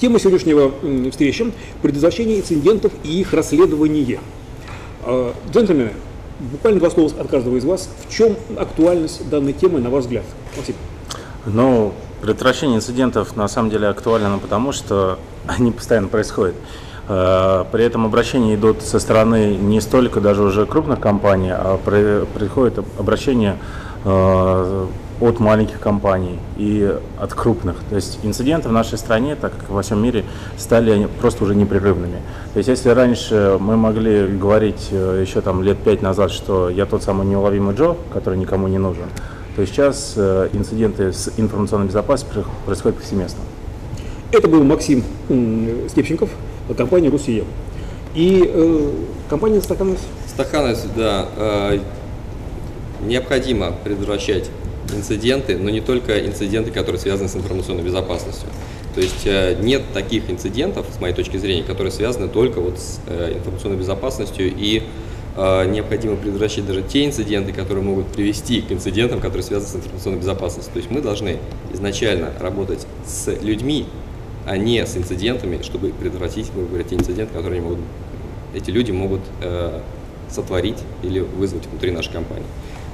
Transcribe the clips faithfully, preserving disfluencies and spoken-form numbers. Тема сегодняшнего встречи – предотвращение инцидентов и их расследование. Джентльмены, буквально два слова от каждого из вас. В чем актуальность данной темы, на ваш взгляд? Спасибо. Ну, предотвращение инцидентов на самом деле актуально потому, что они постоянно происходят. При этом обращения идут со стороны не столько даже уже крупных компаний, а приходят обращения от маленьких компаний и от крупных. То есть инциденты в нашей стране, так как во всем мире, стали просто уже непрерывными. То есть если раньше мы могли говорить еще там лет пять назад, что я тот самый неуловимый Джо, который никому не нужен, то сейчас инциденты с информационной безопасностью происходят повсеместно. Это был Максим Степченков, компания «Русием». И э, компания «Стаханес». «Стаханес», да, э, необходимо предотвращать инциденты, но не только инциденты, которые связаны с информационной безопасностью. То есть нет таких инцидентов, с моей точки зрения, которые связаны только вот с информационной безопасностью, и необходимо предотвращать даже те инциденты, которые могут привести к инцидентам, которые связаны с информационной безопасностью. То есть мы должны изначально работать с людьми, а не с инцидентами, чтобы предотвратить, как говорят, те инциденты, которые могут, эти люди могут сотворить или вызвать внутри нашей компании.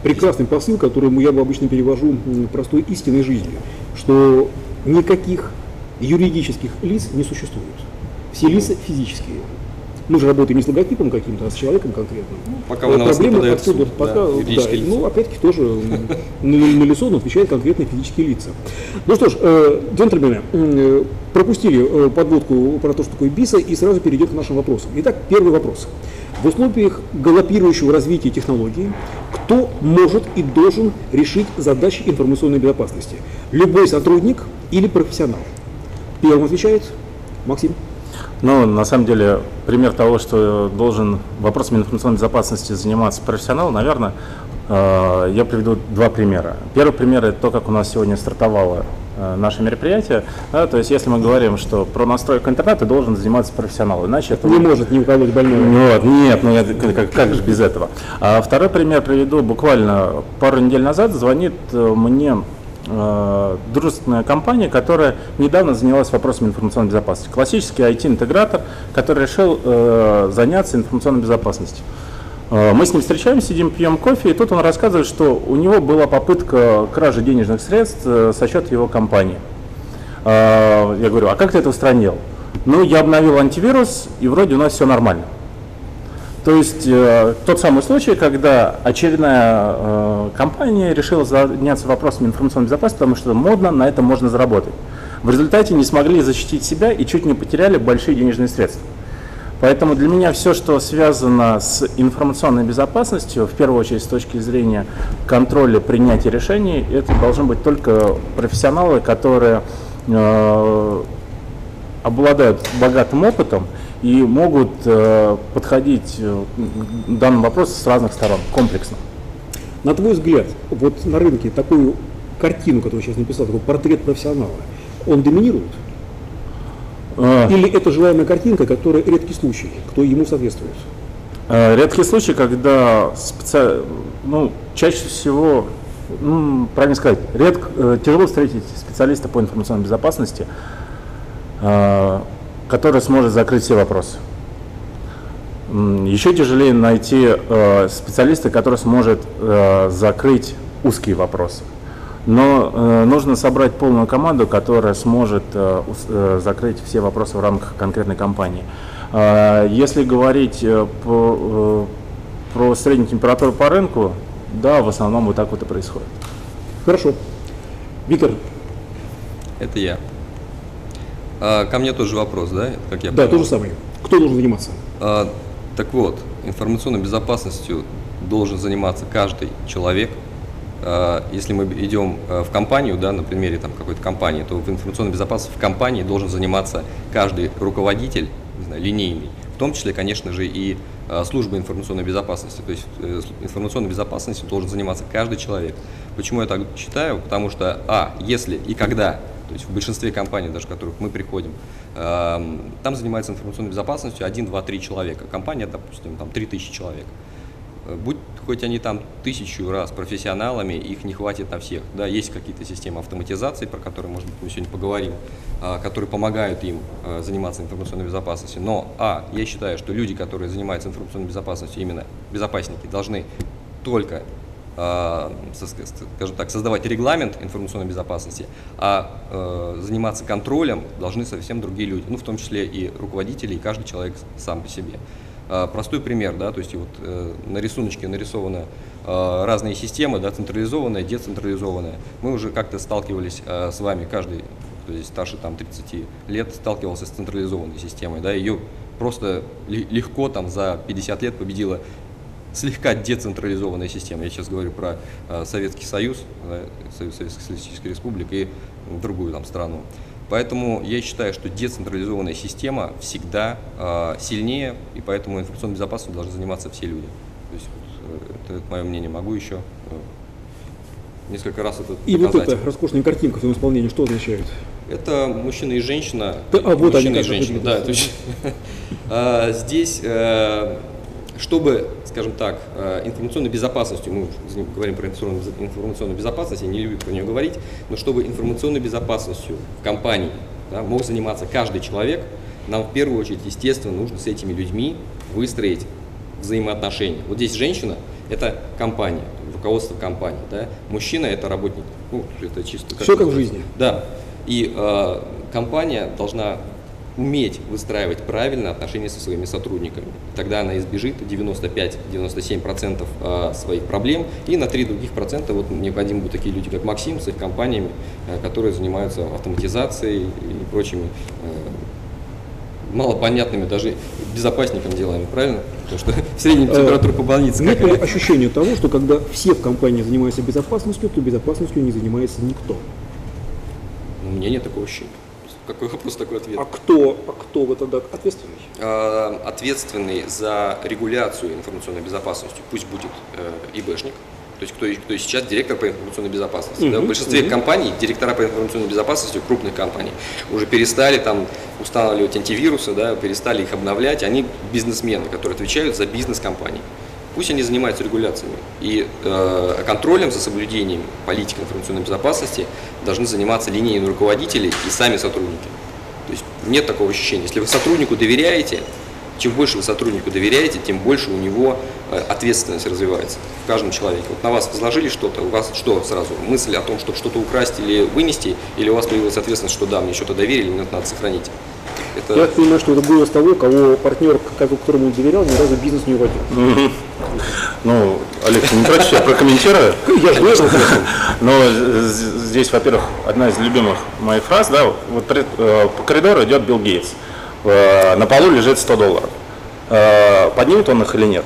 Прекрасный посыл, который я обычно перевожу простой истинной жизнью, что никаких юридических лиц не существует. Все лица физические. Мы же работаем не с логотипом каким-то, а с человеком конкретным. Ну, пока у нас не подает в суд, пока, да, да, ну, опять-таки тоже на лицо, но отвечают конкретные физические лица. Ну что ж, джентльмены, пропустили подводку про то, что такое БИСа, и сразу перейдем к нашим вопросам. Итак, первый вопрос. В условиях галопирующего развития технологий, кто может и должен решить задачи информационной безопасности? Любой сотрудник или профессионал? Первым отвечает Максим. Ну, на самом деле, пример того, что должен вопросами информационной безопасности заниматься профессионал, наверное, я приведу два примера. Первый пример – это то, как у нас сегодня стартовало наше мероприятие. Да, то есть, если мы говорим, что про настройку интернета должен заниматься профессионал, иначе это... Не может не управлять больными. Вот, нет, ну это, как, как же без этого. А второй пример приведу. Буквально пару недель назад звонит мне э, дружественная компания, которая недавно занялась вопросами информационной безопасности. Классический ай ти-интегратор, который решил э, заняться информационной безопасностью. Мы с ним встречаемся, сидим, пьем кофе, и тут он рассказывает, что у него была попытка кражи денежных средств со счета его компании. Я говорю, а как ты это устранил? Ну, я обновил антивирус, и вроде у нас все нормально. То есть тот самый случай, когда очередная компания решила заняться вопросами информационной безопасности, потому что модно, на этом можно заработать. В результате не смогли защитить себя и чуть не потеряли большие денежные средства. Поэтому для меня все, что связано с информационной безопасностью, в первую очередь с точки зрения контроля принятия решений, это должны быть только профессионалы, которые э, обладают богатым опытом и могут э, подходить к данному вопросу с разных сторон, комплексно. На твой взгляд, вот на рынке такую картину, которую я сейчас написал, такой портрет профессионала, он доминирует? Или это желаемая картинка, которая редкий случай, кто ему соответствует? Редкий случай, когда специ... ну, чаще всего, ну, правильно сказать, редко, тяжело встретить специалиста по информационной безопасности, который сможет закрыть все вопросы. Еще тяжелее найти специалиста, который сможет закрыть узкие вопросы. Но э, нужно собрать полную команду, которая сможет э, э, закрыть все вопросы в рамках конкретной компании. Э, если говорить э, по, э, про среднюю температуру по рынку, да, в основном вот так вот и происходит. Хорошо. Виктор. Это я. А, ко мне тоже вопрос, да? Это как я да, то же самое. Кто должен заниматься? А, так вот, информационной безопасностью должен заниматься каждый человек. Если мы идем в компанию, да, на примере какой-то компании, то в информационной безопасности в компании должен заниматься каждый руководитель, не знаю, линейный, в том числе, конечно же, и служба информационной безопасности. То есть информационной безопасностью должен заниматься каждый человек. Почему я так считаю? Потому что, а, если и когда То есть в большинстве компаний, даже в которых мы приходим, там занимается информационной безопасностью один, два, три человека. Компания, допустим, там три тысячи человек. Будь хоть они там тысячу раз профессионалами, их не хватит на всех. Да, есть какие-то системы автоматизации, про которые, может быть, мы сегодня поговорим, которые помогают им заниматься информационной безопасностью. Но, а, я считаю, что люди, которые занимаются информационной безопасностью, именно безопасники, должны только, скажем так, создавать регламент информационной безопасности, а заниматься контролем должны совсем другие люди, ну, в том числе и руководители, и каждый человек сам по себе. Простой пример, да, то есть вот э, на рисуночке нарисованы э, разные системы, да, централизованная, децентрализованная. Мы уже как-то сталкивались э, с вами, каждый, кто здесь старше там тридцати лет, сталкивался с централизованной системой, да, ее просто легко там за пятьдесят лет победила слегка децентрализованная система. Я сейчас говорю про э, Советский Союз, да, Союз Советской Социалистической Республики и другую там страну. Поэтому я считаю, что децентрализованная система всегда э, сильнее, и поэтому информационной безопасностью должны заниматься все люди. То есть вот, это, это мое мнение. Могу еще несколько раз это и показать. Вот эта роскошная картинка в своем исполнении что означает? Это мужчина и женщина. Да, а вот мужчина они, и женщина. Да, то есть, здесь, чтобы, скажем так, информационной безопасностью, мы говорим про информационную безопасность, я не люблю про нее говорить, но чтобы информационной безопасностью в компании, да, мог заниматься каждый человек, нам в первую очередь, естественно, нужно с этими людьми выстроить взаимоотношения. Вот здесь женщина – это компания, руководство компании, да? Мужчина – это работник. Ну, это чисто как все как в жизни. Да. И э, компания должна уметь выстраивать правильно отношения со своими сотрудниками. Тогда она избежит девяноста пяти — девяноста семи процентов своих проблем, и на три других процента вот необходимы будут такие люди, как Максим, с их компаниями, которые занимаются автоматизацией и прочими малопонятными даже безопасникам делами, правильно? Потому что в среднем температура по больнице. Нет ощущения того, что когда все в компании занимаются безопасностью, то безопасностью не занимается никто. У меня нет такого ощущения. Какой вопрос, такой ответ. А кто, а кто вы тогда ответственный? А, ответственный за регуляцию информационной безопасности пусть будет э, ИБшник, то есть кто, кто сейчас директор по информационной безопасности. Uh-huh, да, в большинстве uh-huh. компаний директора по информационной безопасности, крупных компаний, уже перестали там устанавливать антивирусы, да, перестали их обновлять. Они бизнесмены, которые отвечают за бизнес компаний. Пусть они занимаются регуляциями, и э, контролем за соблюдением политики информационной безопасности должны заниматься линейные руководители и сами сотрудники. То есть нет такого ощущения. Если вы сотруднику доверяете, чем больше вы сотруднику доверяете, тем больше у него э, ответственность развивается в каждом человеке. Вот на вас возложили что-то, у вас что сразу? Мысль о том, чтобы что-то украсть или вынести, или у вас появилась ответственность, что да, мне что-то доверили, мне надо сохранить. Это... Я понимаю, что это было с того, кого партнер, которому он доверял, ни разу бизнес не уводил. Ну, Олег, не против, я прокомментирую. Я же вижу. Но здесь, во-первых, одна из любимых моих фраз, да, вот по коридору идет Билл Гейтс. На полу лежит сто долларов. Поднимет он их или нет?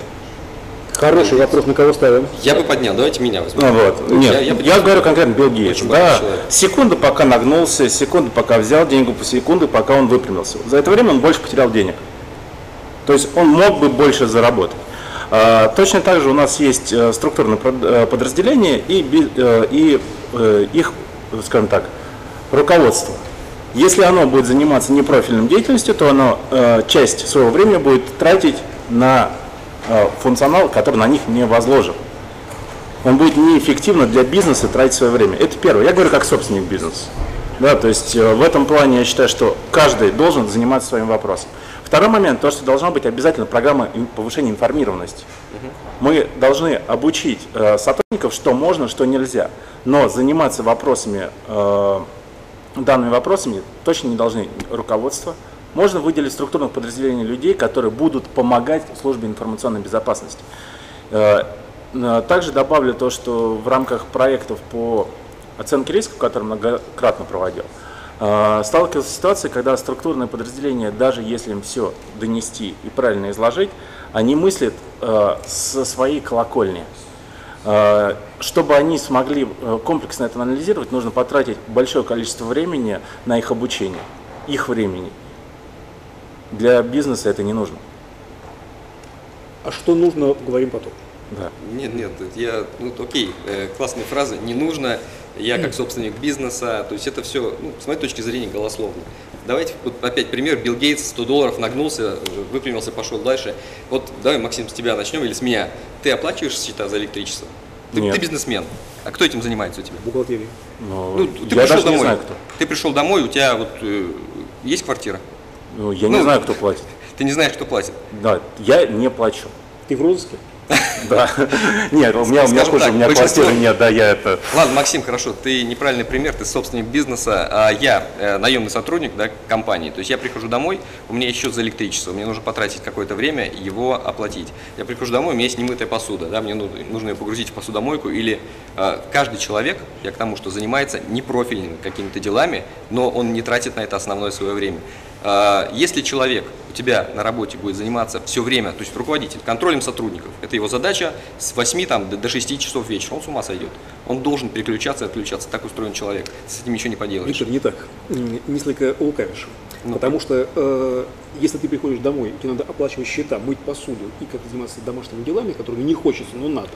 Хороший вопрос, на кого ставим? Я бы поднял, давайте меня возьмем. Ну, вот. Нет, я, я, я говорю конкретно Билл Гейтс. Да, секунду, пока нагнулся, секунду, пока взял деньги, по секунду, пока он выпрямился. За это время он больше потерял денег. То есть он мог бы больше заработать. А, точно так же у нас есть структурные подразделения и, и, и их, скажем так, руководство. Если оно будет заниматься непрофильной деятельностью, то оно часть своего времени будет тратить на функционал, который на них не возложен. Он будет неэффективно для бизнеса тратить свое время. Это первое. Я говорю как собственник бизнеса. Да, то есть в этом плане я считаю, что каждый должен заниматься своим вопросом. Второй момент, то, что должна быть обязательно программа повышения информированности. Мы должны обучить э, сотрудников, что можно, что нельзя. Но заниматься вопросами, э, данными вопросами точно не должны руководство. Можно выделить структурных подразделений людей, которые будут помогать службе информационной безопасности. Также добавлю то, что в рамках проектов по оценке рисков, которые многократно проводил, сталкивался с ситуацией, когда структурные подразделения, даже если им все донести и правильно изложить, они мыслят со своей колокольни. Чтобы они смогли комплексно это анализировать, нужно потратить большое количество времени на их обучение, их времени. Для бизнеса это не нужно. А что нужно, говорим потом. Да. Нет, нет, я, ну окей, э, классные фразы. Не нужно я как собственник бизнеса, то есть это все, ну, с моей точки зрения, голословно. Давайте вот опять пример, Билл Гейтс, сто долларов нагнулся, выпрямился, пошел дальше. Вот давай, Максим, с тебя начнем или с меня. Ты оплачиваешь счета за электричество? Ты, ты бизнесмен. А кто этим занимается у тебя? Бухгалтерия. Ну, ты я пришел даже домой. Не знаю, кто. Ты пришел домой, у тебя вот э, есть квартира? Ну, я ну, не знаю, кто платит. Ты не знаешь, кто платит? Да, я не плачу. Ты в розыске? Да. Нет, у меня кожа, у меня квартиры нет, да, я это... Ладно, Максим, хорошо, ты неправильный пример, ты собственник бизнеса, а я наемный сотрудник компании. То есть я прихожу домой, у меня есть счет за электричество, мне нужно потратить какое-то время его оплатить. Я прихожу домой, у меня есть немытая посуда, да, мне нужно ее погрузить в посудомойку. Или каждый человек, я к тому, что занимается непрофильными какими-то делами, но он не тратит на это основное свое время. Если человек у тебя на работе будет заниматься все время, то есть руководитель, контролем сотрудников, это его задача с восьми там, до шести часов вечера, он с ума сойдет. Он должен переключаться и отключаться, так устроен человек, с этим ничего не поделаешь. Виктор, не так, несколько лукавишь, ну, потому что э, если ты приходишь домой, тебе надо оплачивать счета, мыть посуду и как-то заниматься домашними делами, которыми не хочется, но надо,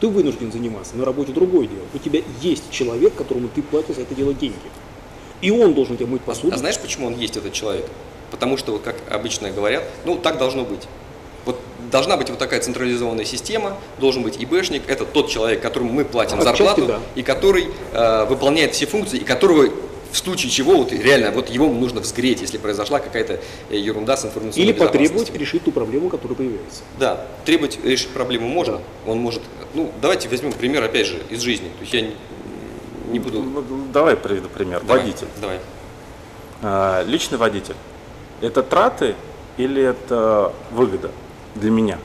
ты вынужден заниматься, на работе другое дело, у тебя есть человек, которому ты платишь за это дело деньги. И он должен тебе мыть посуду. А знаешь, почему он есть, этот человек? Потому что, вот как обычно говорят, ну так должно быть. Вот должна быть вот такая централизованная система, должен быть ИБшник, это тот человек, которому мы платим а зарплату, да. и который э, выполняет все функции, и которого в случае чего, вот реально, вот его нужно взгреть, если произошла какая-то ерунда с информационной Или потребовать решить ту проблему, которая появляется. Да, требовать решить проблему можно, да. Он может, ну давайте возьмем пример, опять же, из жизни. То есть я не, Не буду. Давай приведу пример. Давай, водитель. Давай. А, личный водитель. Это траты или это выгода для меня?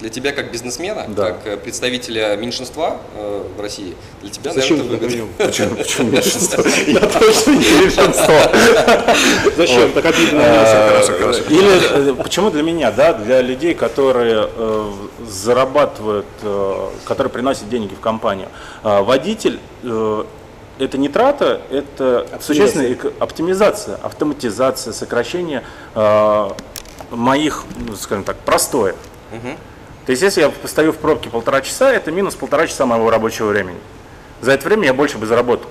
Для тебя как бизнесмена, да. как представителя меньшинства э, в России, для тебя, Зачем наверное, это выгодно. Почему? Почему меньшинство? Я точно не меньшинство. Зачем? Так обидно. Хорошо, хорошо. Или почему для меня, да, для людей, которые зарабатывают, которые приносят деньги в компанию. Водитель – это не трата, это существенная оптимизация, автоматизация, сокращение моих, скажем так, простоек. То есть, если я постою в пробке полтора часа, это минус полтора часа моего рабочего времени. За это время я больше бы заработал.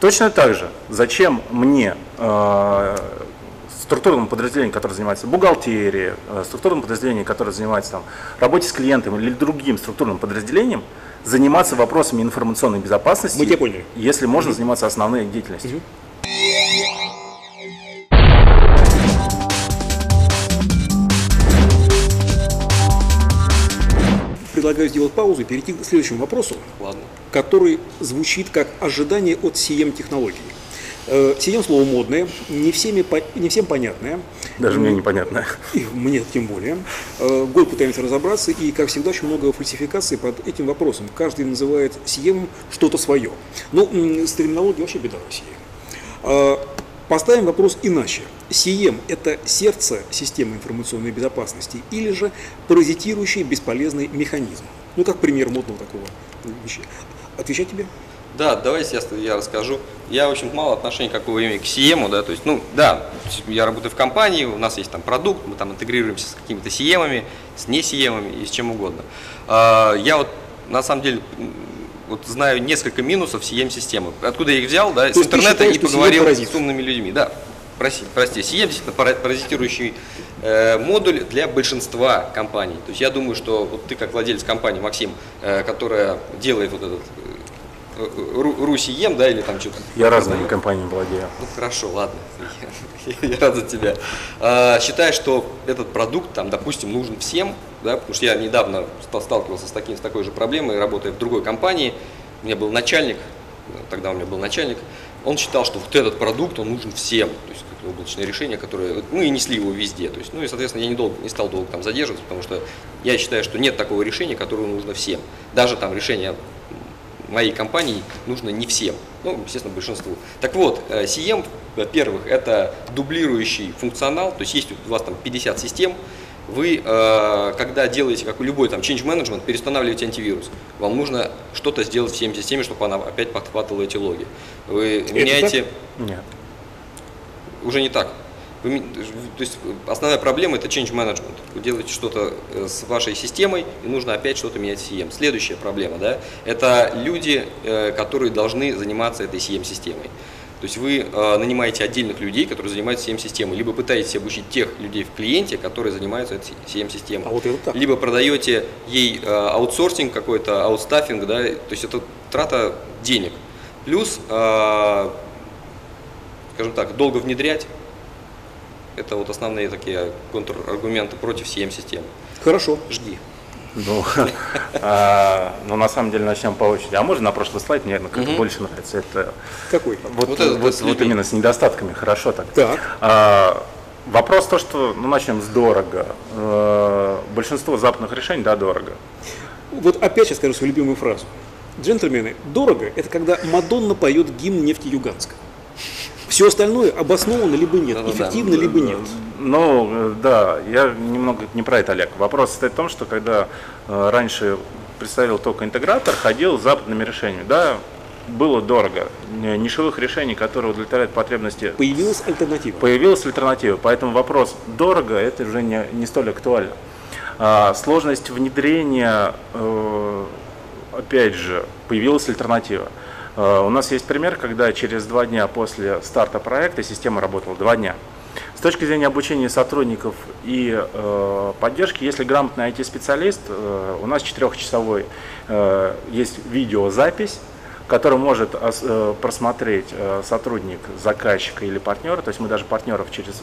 Точно так же, зачем мне э, структурному подразделению, которое занимается бухгалтерией, структурному подразделению, которое занимается там, работой с клиентом или другим структурным подразделением, заниматься вопросами информационной безопасности, Мы тебя поняли. если можно угу. заниматься основной деятельностью. Угу. Предлагаю сделать паузу и перейти к следующему вопросу, Ладно. который звучит как ожидание от си эм-технологий. си эм слово модное, не, всеми, не всем понятное. Даже мне непонятное. И мне тем более. Год пытаемся разобраться, и, как всегда, очень много фальсификаций под этим вопросом. Каждый называет си эм что-то свое. Но с терминологией вообще беда в России. Поставим вопрос иначе. си эм – это сердце системы информационной безопасности или же паразитирующий бесполезный механизм? Ну, как пример модного такого вещи. Отвечать тебе? Да, давайте я, я расскажу. Я, в общем, мало отношений какого имею к си эм, да, то есть, ну, да, я работаю в компании, у нас есть там продукт, мы там интегрируемся с какими-то си эм-ами, с не си эм-ами и с чем угодно. Я вот, на самом деле… Вот знаю несколько минусов си эм-системы. Откуда я их взял, да, с интернета и поговорил с умными людьми. Да, прости, прости, си эм – это паразитирующий э, модуль для большинства компаний. То есть я думаю, что вот ты как владелец компании, Максим, э, которая делает вот этот ру си эм, да, или там что-то. Я разными компаниями владею. Ну хорошо, ладно, я, я рад за тебя. А, считаю, что этот продукт, там, допустим, нужен всем, да, потому что я недавно сталкивался с, таким, с такой же проблемой, работая в другой компании, у меня был начальник, тогда у меня был начальник, он считал, что вот этот продукт, он нужен всем, то есть это облачное решение, которое, ну и несли его везде, то есть, ну и, соответственно, я не, долго, не стал долго там задерживаться, потому что я считаю, что нет такого решения, которое нужно всем, даже там решение моей компании нужно не всем, ну, естественно, большинству. Так вот, си эм, во-первых, это дублирующий функционал, то есть есть у вас там пятьдесят систем, вы, когда делаете как любой там change management, перестанавливаете антивирус, вам нужно что-то сделать в си эм-системе, чтобы она опять подхватывала эти логи. Вы меняете… Нет. Уже не так. Вы, то есть основная проблема – это change management. Вы делаете что-то с вашей системой, и нужно опять что-то менять в си эм. Следующая проблема, да, – это люди, которые должны заниматься этой си эм-системой. То есть вы э, нанимаете отдельных людей, которые занимаются си эм-системой, либо пытаетесь обучить тех людей в клиенте, которые занимаются этой си эм-системой, а вот либо продаете ей э, аутсорсинг какой-то, аутстаффинг, да, то есть это трата денег. Плюс, э, скажем так, долго внедрять. Это вот основные такие контраргументы против си эм-системы. Хорошо. Жди. Ну, а, ну, на самом деле, начнем по очереди. А можно на прошлый слайд, мне, наверное, как угу. больше нравится. Это какой? Вот, вот, это, вот, вот именно с недостатками, хорошо так. так. А, вопрос то, что, ну, начнем с дорого. А, большинство западных решений, да, дорого. Вот опять я скажу свою любимую фразу. Джентльмены, дорого – это когда Мадонна поет гимн Нефтеюганска. Все остальное обосновано либо нет, ну, эффективно да. либо нет. Ну, да, я немного не про это, Олег. Вопрос состоит в том, что когда э, раньше представил только интегратор, ходил с западными решениями, да, было дорого. Нишевых решений, которые удовлетворяют потребности… Появилась альтернатива. Появилась альтернатива, поэтому вопрос дорого, это уже не, не столь актуально. А, сложность внедрения, э, опять же, появилась альтернатива. У нас есть пример, когда через два дня после старта проекта система работала два дня. С точки зрения обучения сотрудников и э, поддержки, если грамотный ай ти-специалист, э, у нас четырехчасовой э, есть видеозапись, которую может э, просмотреть э, сотрудник, заказчик или партнер. То есть мы даже партнеров через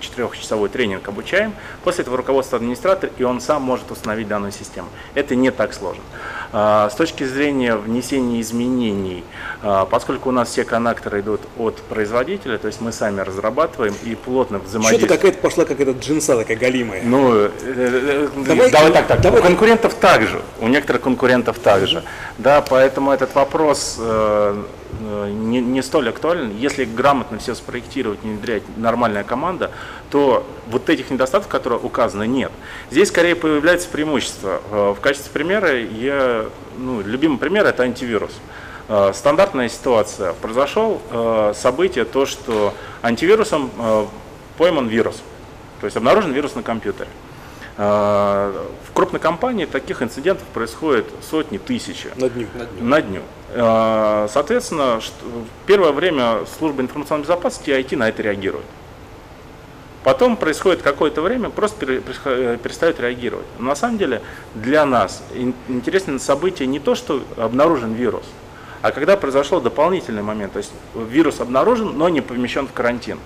четырехчасовой тренинг обучаем. После этого руководство администратор, и он сам может установить данную систему. Это не так сложно. С точки зрения внесения изменений, поскольку у нас все коннекторы идут от производителя, то есть мы сами разрабатываем и плотно взаимодействуем. Что-то какая-то пошла какая-то джинса такая галимая. Ну, давай, давай так, так. Давай. У конкурентов также, у некоторых конкурентов также. Да, поэтому этот вопрос не, не столь актуален. Если грамотно все спроектировать, не внедрять нормальная команда, то вот этих недостатков, которые указаны, нет. Здесь скорее появляется преимущество. В качестве примера я, ну, любимый пример – это антивирус. Стандартная ситуация. Произошло событие, то, что антивирусом пойман вирус, то есть обнаружен вирус на компьютере. В крупной компании таких инцидентов происходит сотни, тысячи на дню. На дню. На дню. Соответственно, в первое время служба информационной безопасности и ай ти на это реагирует. Потом происходит какое-то время, просто перестают реагировать. Но на самом деле для нас интересно событие не то, что обнаружен вирус, а когда произошел дополнительный момент, то есть вирус обнаружен, но не помещен в карантин.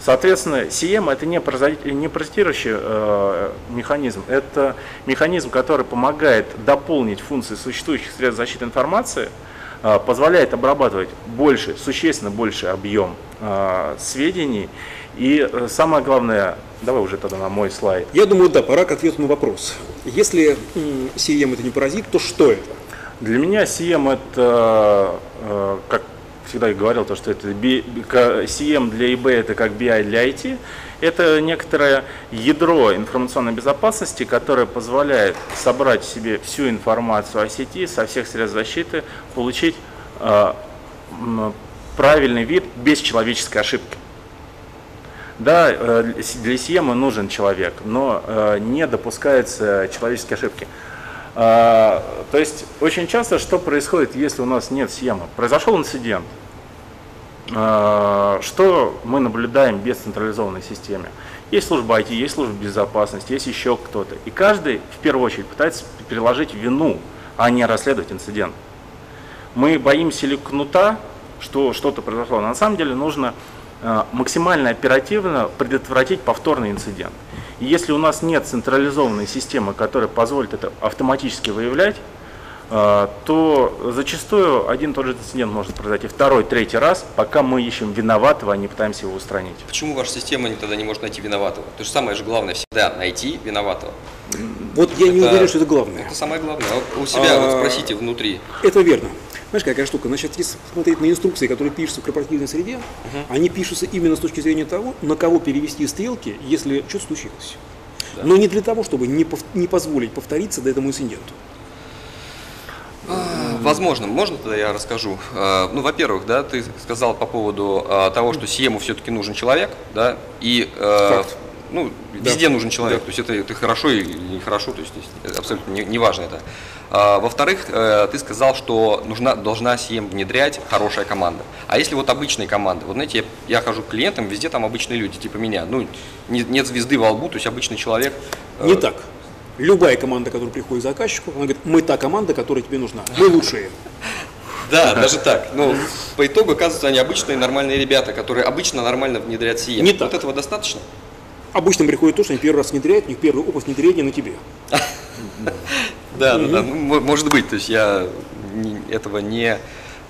Соответственно, си эм это не паразитирующий э, механизм, это механизм, который помогает дополнить функции существующих средств защиты информации, э, позволяет обрабатывать больше, существенно больше объем э, сведений. И э, самое главное, давай уже тогда на мой слайд. Я думаю, да, пора к ответу на вопрос. Если си эм это не паразит, то что это? Для меня си эм это, э, как всегда говорил, то, что это си эм для и би, это как би ай для ай ти. Это некоторое ядро информационной безопасности, которое позволяет собрать в себе всю информацию о сети со всех средств защиты, получить э, правильный вид без человеческой ошибки. Да, э, для си эм нужен человек, но э, не допускаются человеческие ошибки. А, то есть очень часто что происходит, если у нас нет си эм? Произошел инцидент. А, что мы наблюдаем без централизованной системы? Есть служба ай ти, есть служба безопасности, есть еще кто-то. И каждый в первую очередь пытается переложить вину, а не расследовать инцидент. Мы боимся ли кнута, что что-то произошло. Но на самом деле нужно а, максимально оперативно предотвратить повторный инцидент. Если у нас нет централизованной системы, которая позволит это автоматически выявлять, то зачастую один и тот же инцидент может произойти второй, третий раз, пока мы ищем виноватого, а не пытаемся его устранить. Почему ваша система тогда не может найти виноватого? То же самое же главное всегда найти виноватого. Вот я это, не уверен, что это главное. Это самое главное. У себя а, вот спросите внутри. Это верно. Знаешь, какая штука? Значит, если смотреть на инструкции, которые пишутся в корпоративной среде, uh-huh. они пишутся именно с точки зрения того, на кого перевести стрелки, если что-то случилось. Да. Но не для того, чтобы не, пов- не позволить повториться до этому инциденту. возможно, можно тогда я расскажу. Ну, во-первых, да, ты сказал по поводу того, что Сиему все-таки нужен человек, да, и Факт. ну, везде да. нужен человек, да. то есть это, это хорошо или нехорошо, то есть это абсолютно не, не важно это. А, во-вторых, ты сказал, что нужна, должна Сием внедрять хорошая команда. А если вот обычные команды, вот знаете, я, я хожу к клиентам, везде там обычные люди, типа меня, ну, не, нет звезды во лбу, то есть обычный человек. Не э так. Любая команда, которая приходит к заказчику, она говорит, мы та команда, которая тебе нужна, мы лучшие. Да, даже так. Но по итогу оказываются они обычные нормальные ребята, которые обычно нормально внедряют Сием. Не так. Вот этого достаточно? Обычно приходит то, что они первый раз внедряют, у них первый опыт внедрения на тебе. Да, да, да. Может быть, то есть я этого не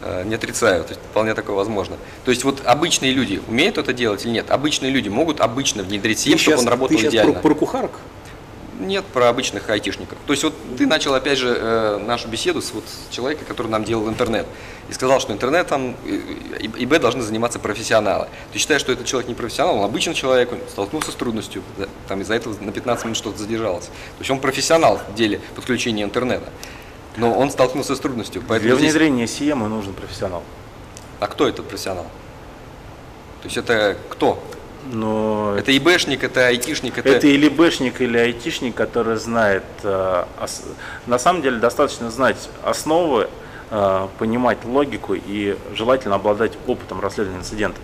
отрицаю. То есть вполне такое возможно. То есть вот обычные люди умеют это делать или нет? Обычные люди могут обычно внедрить Сием, чтобы он работал идеально. Про кухарок? Нет, про обычных айтишников. То есть вот ты начал опять же э, нашу беседу с, вот, с человеком, который нам делал интернет, и сказал, что интернетом и, и Б должны заниматься профессионалы. Ты считаешь, что этот человек не профессионал, он обычный человек, он столкнулся с трудностью, да, там из-за этого на пятнадцать минут что-то задержалось. То есть он профессионал в деле подключения интернета, но он столкнулся с трудностью. Для внедрения Сиема нужен профессионал. А кто этот профессионал? То есть это кто? Но это и бэшник, это айтишник. Это, это или бэшник, или айтишник, который знает, э, ос... на самом деле достаточно знать основы, э, понимать логику и желательно обладать опытом расследования инцидентов.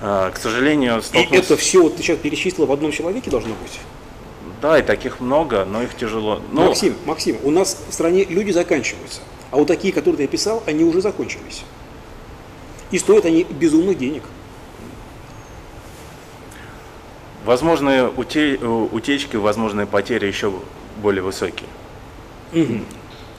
Э, к сожалению, столкнулся... И это все вот ты сейчас перечислил в одном человеке должно быть? Да, и таких много, но их тяжело. Но... Максим, Максим, у нас в стране люди заканчиваются, а вот такие, которые ты описал, они уже закончились. И стоят они безумных денег. Возможные утечки, возможные потери еще более высокие. Mm-hmm.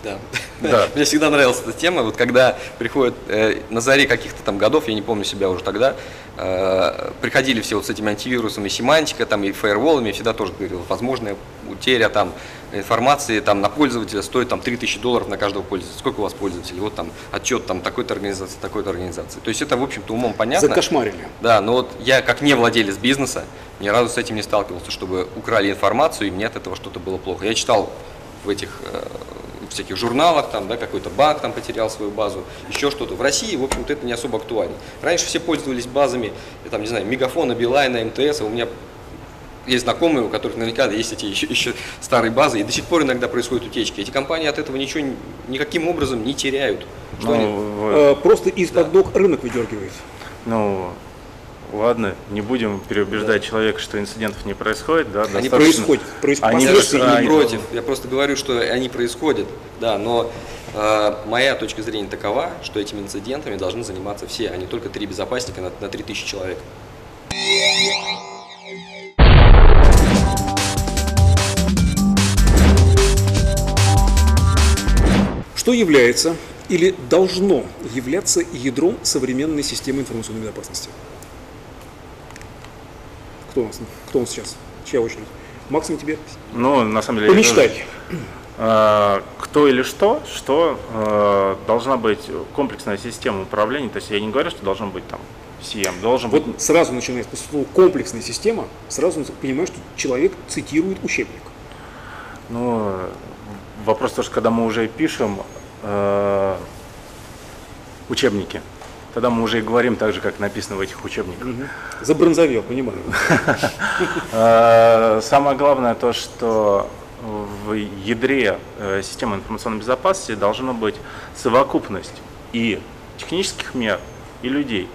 Да. Да. Мне всегда нравилась эта тема, вот когда приходят э, на заре каких-то там годов, я не помню себя уже тогда, э, приходили все вот с этими антивирусами, семантика, там и фаерволами, я всегда тоже говорил, возможная утеря там информации там на пользователя стоит там три тысячи долларов на каждого пользователя. Сколько у вас пользователей? Вот там отчет там такой-то организации, такой-то организации. То есть это, в общем-то, умом понятно. Закошмарили. Да, но вот я как не владелец бизнеса ни разу с этим не сталкивался, чтобы украли информацию и мне от этого что-то было плохо. Я читал в этих э, всяких журналах, там, да, какой-то банк там потерял свою базу, еще что-то. В России, в общем-то, это не особо актуально. Раньше все пользовались базами, там, не знаю, Мегафона, Билайна, МТС. У меня есть знакомые, у которых наверняка есть эти еще, еще старые базы, и до сих пор иногда происходят утечки. Эти компании от этого ничего никаким образом не теряют. Что ну, они... вы... Просто из-под ног да. рынок выдергивает. Ну, ладно, не будем переубеждать да. человека, что инцидентов не происходит. Да, они происходят. Происходят. Они же а, не против. Я просто говорю, что они происходят. Да, но э, моя точка зрения такова, что этими инцидентами должны заниматься все, а не только три безопасника на, на три тысячи человек. Что является или должно являться ядром современной системы информационной безопасности? Кто у нас, кто у нас сейчас? Чья очередь? Максим, тебе? Ну, на самом деле... Помечтай. Э, кто или что? Что э, должна быть комплексная система управления. То есть я не говорю, что должен быть там Сием. Должен вот быть... сразу начинает по слову комплексная система, сразу понимаешь, что человек цитирует учебник. Ну... Вопрос тоже, когда мы уже пишем э, учебники, тогда мы уже и говорим так же, как написано в этих учебниках. Забронзовел, понимаю. Самое главное то, что в ядре системы информационной безопасности должна быть совокупность и технических мер, и людей.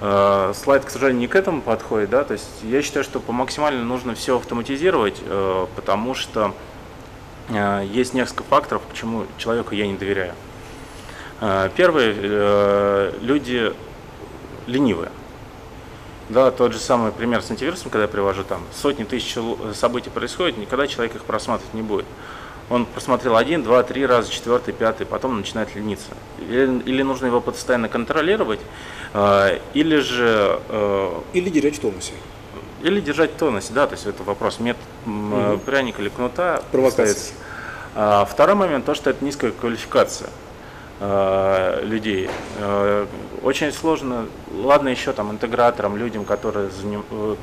Слайд, к сожалению, не к этому подходит. Да? То есть я считаю, что по максимально нужно все автоматизировать, потому что есть несколько факторов, почему человеку я не доверяю. Первый, люди ленивые. Да, тот же самый пример с антивирусом, когда я привожу, там сотни тысяч событий происходит, никогда человек их просматривать не будет. Он просмотрел один, два, три раза, четвертый, пятый, потом начинает лениться. Или, или нужно его постоянно контролировать, или же… Или держать в тонусе. Или держать в тонусе, да, то есть это вопрос метод угу. пряника или кнута. Провокация. А, второй момент, то, что это низкая квалификация а, людей. А, очень сложно, ладно еще там интеграторам, людям, которые,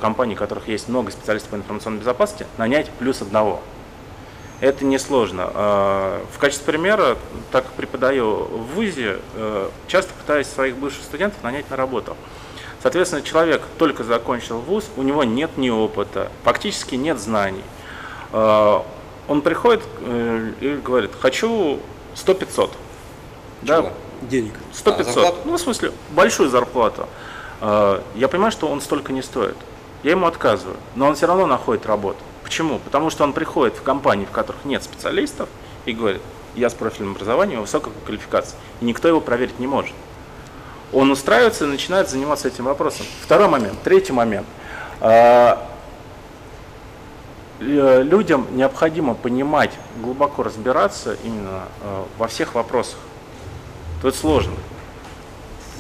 компании, у которых есть много специалистов по информационной безопасности, нанять плюс одного. это несложно. В качестве примера, так как преподаю в ВУЗе, часто пытаюсь своих бывших студентов нанять на работу. Соответственно, человек только закончил вуз, у него нет ни опыта, фактически нет знаний. Он приходит и говорит: хочу сто пятьсот. Да? Денег. сто пятьсот. А, ну, в смысле, большую зарплату. Я понимаю, что он столько не стоит. Я ему отказываю, но он все равно находит работу. Почему? Потому что он приходит в компании, в которых нет специалистов, и говорит: я с профильным образованием, высокой квалификацией. И никто его проверить не может. Он устраивается и начинает заниматься этим вопросом. Второй момент. Третий момент. Людям необходимо понимать, глубоко разбираться именно во всех вопросах. Тут сложно.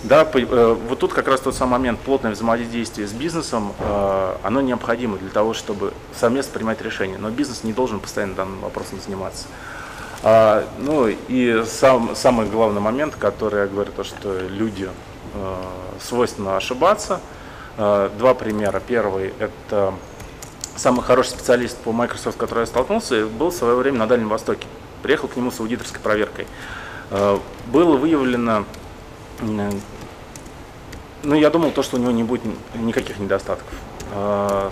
Да, вот тут как раз тот самый момент, плотное взаимодействие с бизнесом, оно необходимо для того, чтобы совместно принимать решения. Но бизнес не должен постоянно данным вопросом заниматься. Ну и сам, самый главный момент, который я говорю, то, что люди свойственно ошибаться. Два примера. Первый – это самый хороший специалист по Microsoft, с которым я столкнулся, был в свое время на Дальнем Востоке. Приехал к нему с аудиторской проверкой. Было выявлено, ну, я думал, то, что у него не будет никаких недостатков.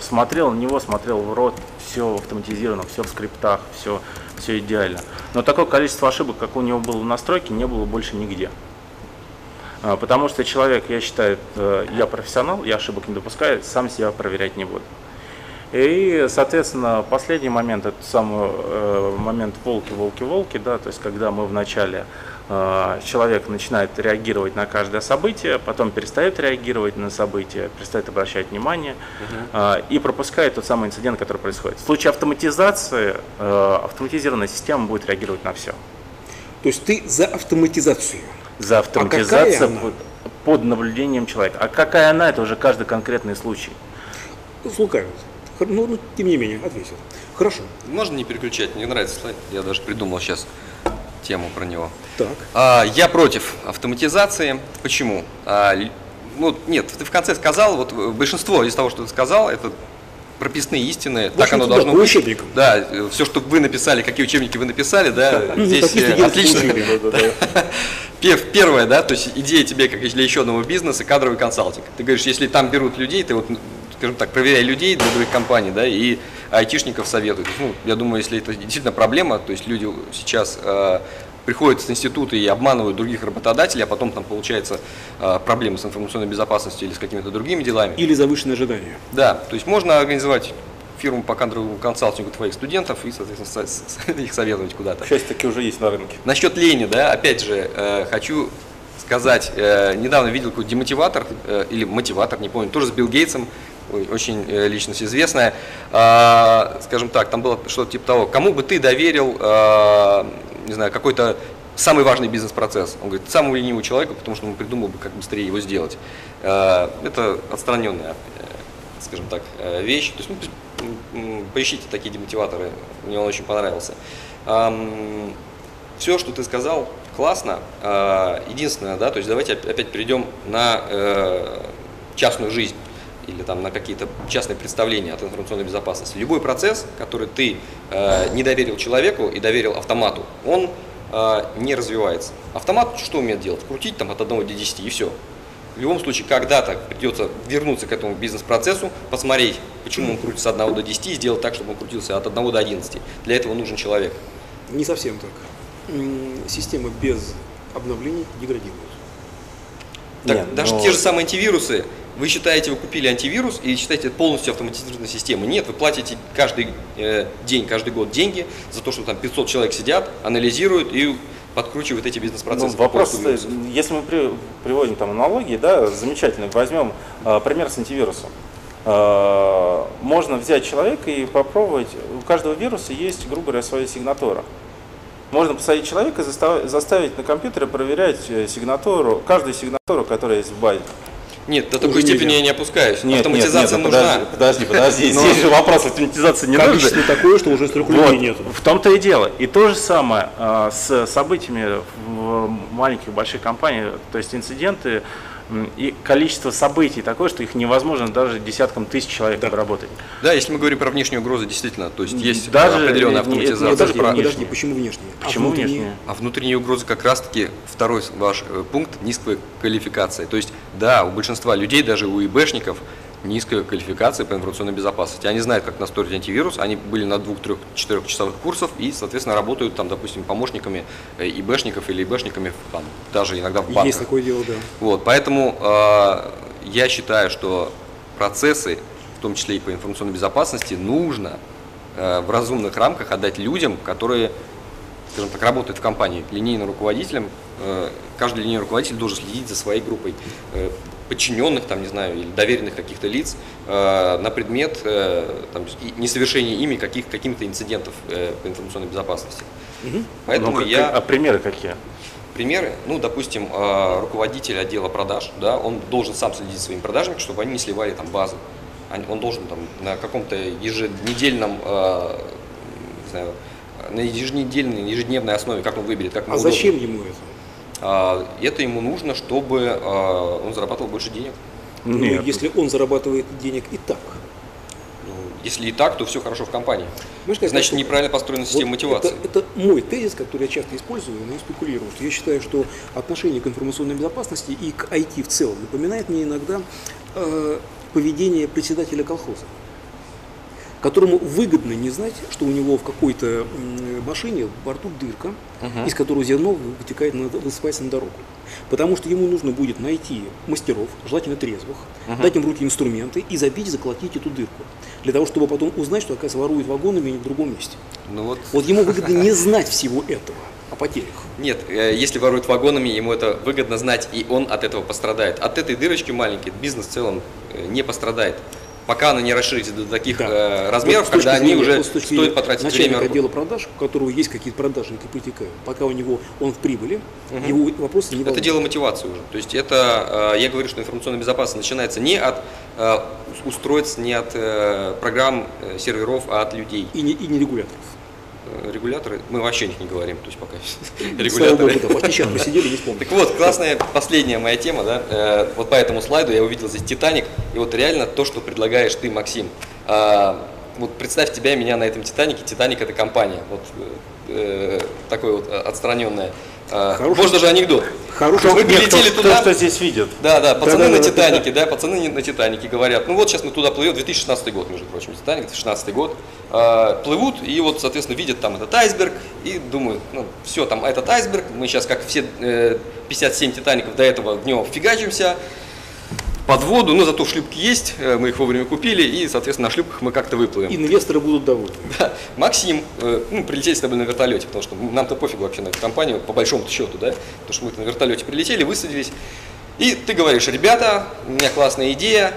Смотрел на него, смотрел в рот, все автоматизировано, все в скриптах, все, все идеально. Но такое количество ошибок, как у него было в настройке, не было больше нигде. Потому что человек, я считаю, я профессионал, я ошибок не допускаю, сам себя проверять не буду. И, соответственно, последний момент, это самый э, момент волки, волки, волки, да, то есть когда мы вначале э, человек начинает реагировать на каждое событие, потом перестает реагировать на события, перестает обращать внимание uh-huh. э, и пропускает тот самый инцидент, который происходит. В случае автоматизации э, автоматизированная система будет реагировать на все. То есть ты за автоматизацию? За автоматизацию а под, под наблюдением человека. А какая она, это уже каждый конкретный случай. Слукавец. Ну, ну, тем не менее, ответил. Хорошо. Можно не переключать, мне нравится слайд. Я даже придумал сейчас тему про него. Так. А, я против автоматизации. Почему? А, ну, нет, ты в конце сказал, вот большинство из того, что ты сказал, это прописные истины. В общем, так оно должно быть. Учебникам. Да, все, что вы написали, какие учебники вы написали, да, здесь отлично. Первое, да, то есть идея тебе, как для еще одного бизнеса, кадровый консалтинг. Ты говоришь, если там берут людей, ты вот, скажем так, проверяй людей для других компаний, да, и айтишников советуют. Ну, я думаю, если это действительно проблема, то есть люди сейчас э, приходят с института и обманывают других работодателей, а потом там получается э, проблемы с информационной безопасностью или с какими-то другими делами. Или завышенные ожидания. Да, то есть можно организовать фирму по кадровому консалтингу твоих студентов и, соответственно, их советовать куда-то. К счастью, такие уже есть на рынке. Насчет лени, да, опять же, э, хочу сказать, э, недавно видел какой-то демотиватор э, или мотиватор, не помню, тоже с Билл Гейтсом, очень личность известная, скажем так, там было что-то типа того, кому бы ты доверил, не знаю, какой-то самый важный бизнес-процесс. Он говорит, самому ленивому человеку, потому что он придумал бы, как быстрее его сделать. Это отстраненная, скажем так, вещь. То есть, ну, поищите такие демотиваторы, мне он очень понравился. Все, что ты сказал, классно. Единственное, да, то есть давайте опять перейдем на частную жизнь или там на какие-то частные представления от информационной безопасности. Любой процесс, который ты э, не доверил человеку и доверил автомату, он э, не развивается. Автомат что умеет делать? Крутить там от одного до десяти и все. В любом случае, когда-то придется вернуться к этому бизнес-процессу, посмотреть, почему он крутится от одного до десяти и сделать так, чтобы он крутился от одного до одиннадцати. Для этого нужен человек. Не совсем так. Системы без обновлений деградируют. Так, Нет, даже но... те же самые антивирусы. Вы считаете, вы купили антивирус и считаете, это полностью автоматизированная система. Нет, вы платите каждый э, день, каждый год деньги за то, что там пятьсот человек сидят, анализируют и подкручивают эти бизнес-процессы. Ну, вопрос, если мы при, приводим там аналогии, да, замечательно, возьмем э, пример с антивирусом. Э, можно взять человека и попробовать, у каждого вируса есть, грубо говоря, своя сигнатура. Можно посадить человека и заставить на компьютере проверять сигнатуру, каждую сигнатуру, которая есть в базе. Нет, до такой степени я не опускаюсь. Нет, автоматизация нет, нет, нужна. Подожди, подожди, подожди. Здесь же вопрос, автоматизация не нужна. Количество такое, что уже структуры вот, нет. В том-то и дело. И то же самое э, с событиями в маленьких, больших компаниях, то есть инциденты, и количество событий такое, что их невозможно даже десяткам тысяч человек да. обработать. Да, если мы говорим про внешнюю угрозу, действительно, то есть есть даже определенная автоматизация. Не, даже не, про... Подожди, почему внешние? Почему а внешние? внешние? А внутренние угрозы как раз-таки второй ваш пункт низкой квалификации. То есть, да, у большинства людей, даже у ИБшников, низкая квалификация по информационной безопасности. Они знают, как настроить антивирус, они были на двух-трёх-четырёх часовых курсов и, соответственно, работают там, допустим, помощниками ИБшников или ИБшниками, там, даже иногда в банках. Есть такое дело, да. Вот, поэтому э, я считаю, что процессы, в том числе и по информационной безопасности, нужно э, в разумных рамках отдать людям, которые, скажем так, работают в компании, линейным руководителям. Э, каждый линейный руководитель должен следить за своей группой э, подчиненных, там, не знаю, или доверенных каких-то лиц э, на предмет э, там, несовершения ими каких, каким-то инцидентов э, по информационной безопасности. Угу. Поэтому ну, я... А примеры какие? Примеры, ну, допустим, э, руководитель отдела продаж, да, он должен сам следить за своими продажами, чтобы они не сливали там базы. Он должен там на каком-то еженедельном, э, не знаю, на еженедельной, ежедневной основе, как он выберет, как ему удобно. А зачем ему это? Это ему нужно, чтобы он зарабатывал больше денег. Нет. Ну, если он зарабатывает денег и так. Ну, если и так, то все хорошо в компании. Знаешь, значит, это, неправильно построена система вот мотивации. Это, это мой тезис, который я часто использую, но и спекулирую. Я считаю, что отношение к информационной безопасности и к ай ти в целом напоминает мне иногда э, поведение председателя колхоза, которому выгодно не знать, что у него в какой-то машине в борту дырка, uh-huh. из которой зерно вытекает на, высыпается на дорогу. Потому что ему нужно будет найти мастеров, желательно трезвых, uh-huh. дать им в руки инструменты и забить, заколотить эту дырку. Для того, чтобы потом узнать, что, оказывается, воруют вагонами в другом месте. Ну вот. Вот ему выгодно не знать всего этого. О потерях. Нет, если воруют вагонами, ему это выгодно знать, и он от этого пострадает. От этой дырочки маленький бизнес в целом не пострадает. Пока она не расширится до таких да. размеров, вот когда они зрения, уже вот стоит потратить начальника время. Отдела продаж, у которого есть какие-то продажники, притекают, пока у него он в прибыли, угу. его вопросы не волнуют. Это дело мотивации уже. То есть это, я говорю, что информационная безопасность начинается не от устройств, не от программ, серверов, а от людей. И не, и не регуляторов. Регуляторы, мы вообще о них не говорим, то есть пока регуляторы. Так вот, классная последняя моя тема, да, вот по этому слайду я увидел здесь «Титаник», и вот реально то, что предлагаешь ты, Максим. Вот представь тебя и меня на этом «Титанике», «Титаник» — это компания, вот такой вот отстраненная. Хороший, может даже анекдот. Хороший, мы прилетели кто, туда, кто, кто здесь видит. Да, да, пацаны да, да, на Титанике, да. да, пацаны на Титанике говорят, ну вот сейчас мы туда плывем, две тысячи шестнадцатый год, между прочим, Титаник, две тысячи шестнадцатый год, э, плывут и вот, соответственно, видят там этот айсберг и думают, ну все, там этот айсберг, мы сейчас как все э, пятьдесят семь Титаников до этого в него фигачимся под воду, но зато шлюпки есть, э, мы их вовремя купили и, соответственно, на шлюпках мы как-то выплывем. Инвесторы будут довольны. Да. Максим, э, ну, прилетели с тобой на вертолете, потому что нам-то пофигу вообще на эту компанию, по большому счету, да, потому что мы на вертолете прилетели, высадились, и ты говоришь, ребята, у меня классная идея,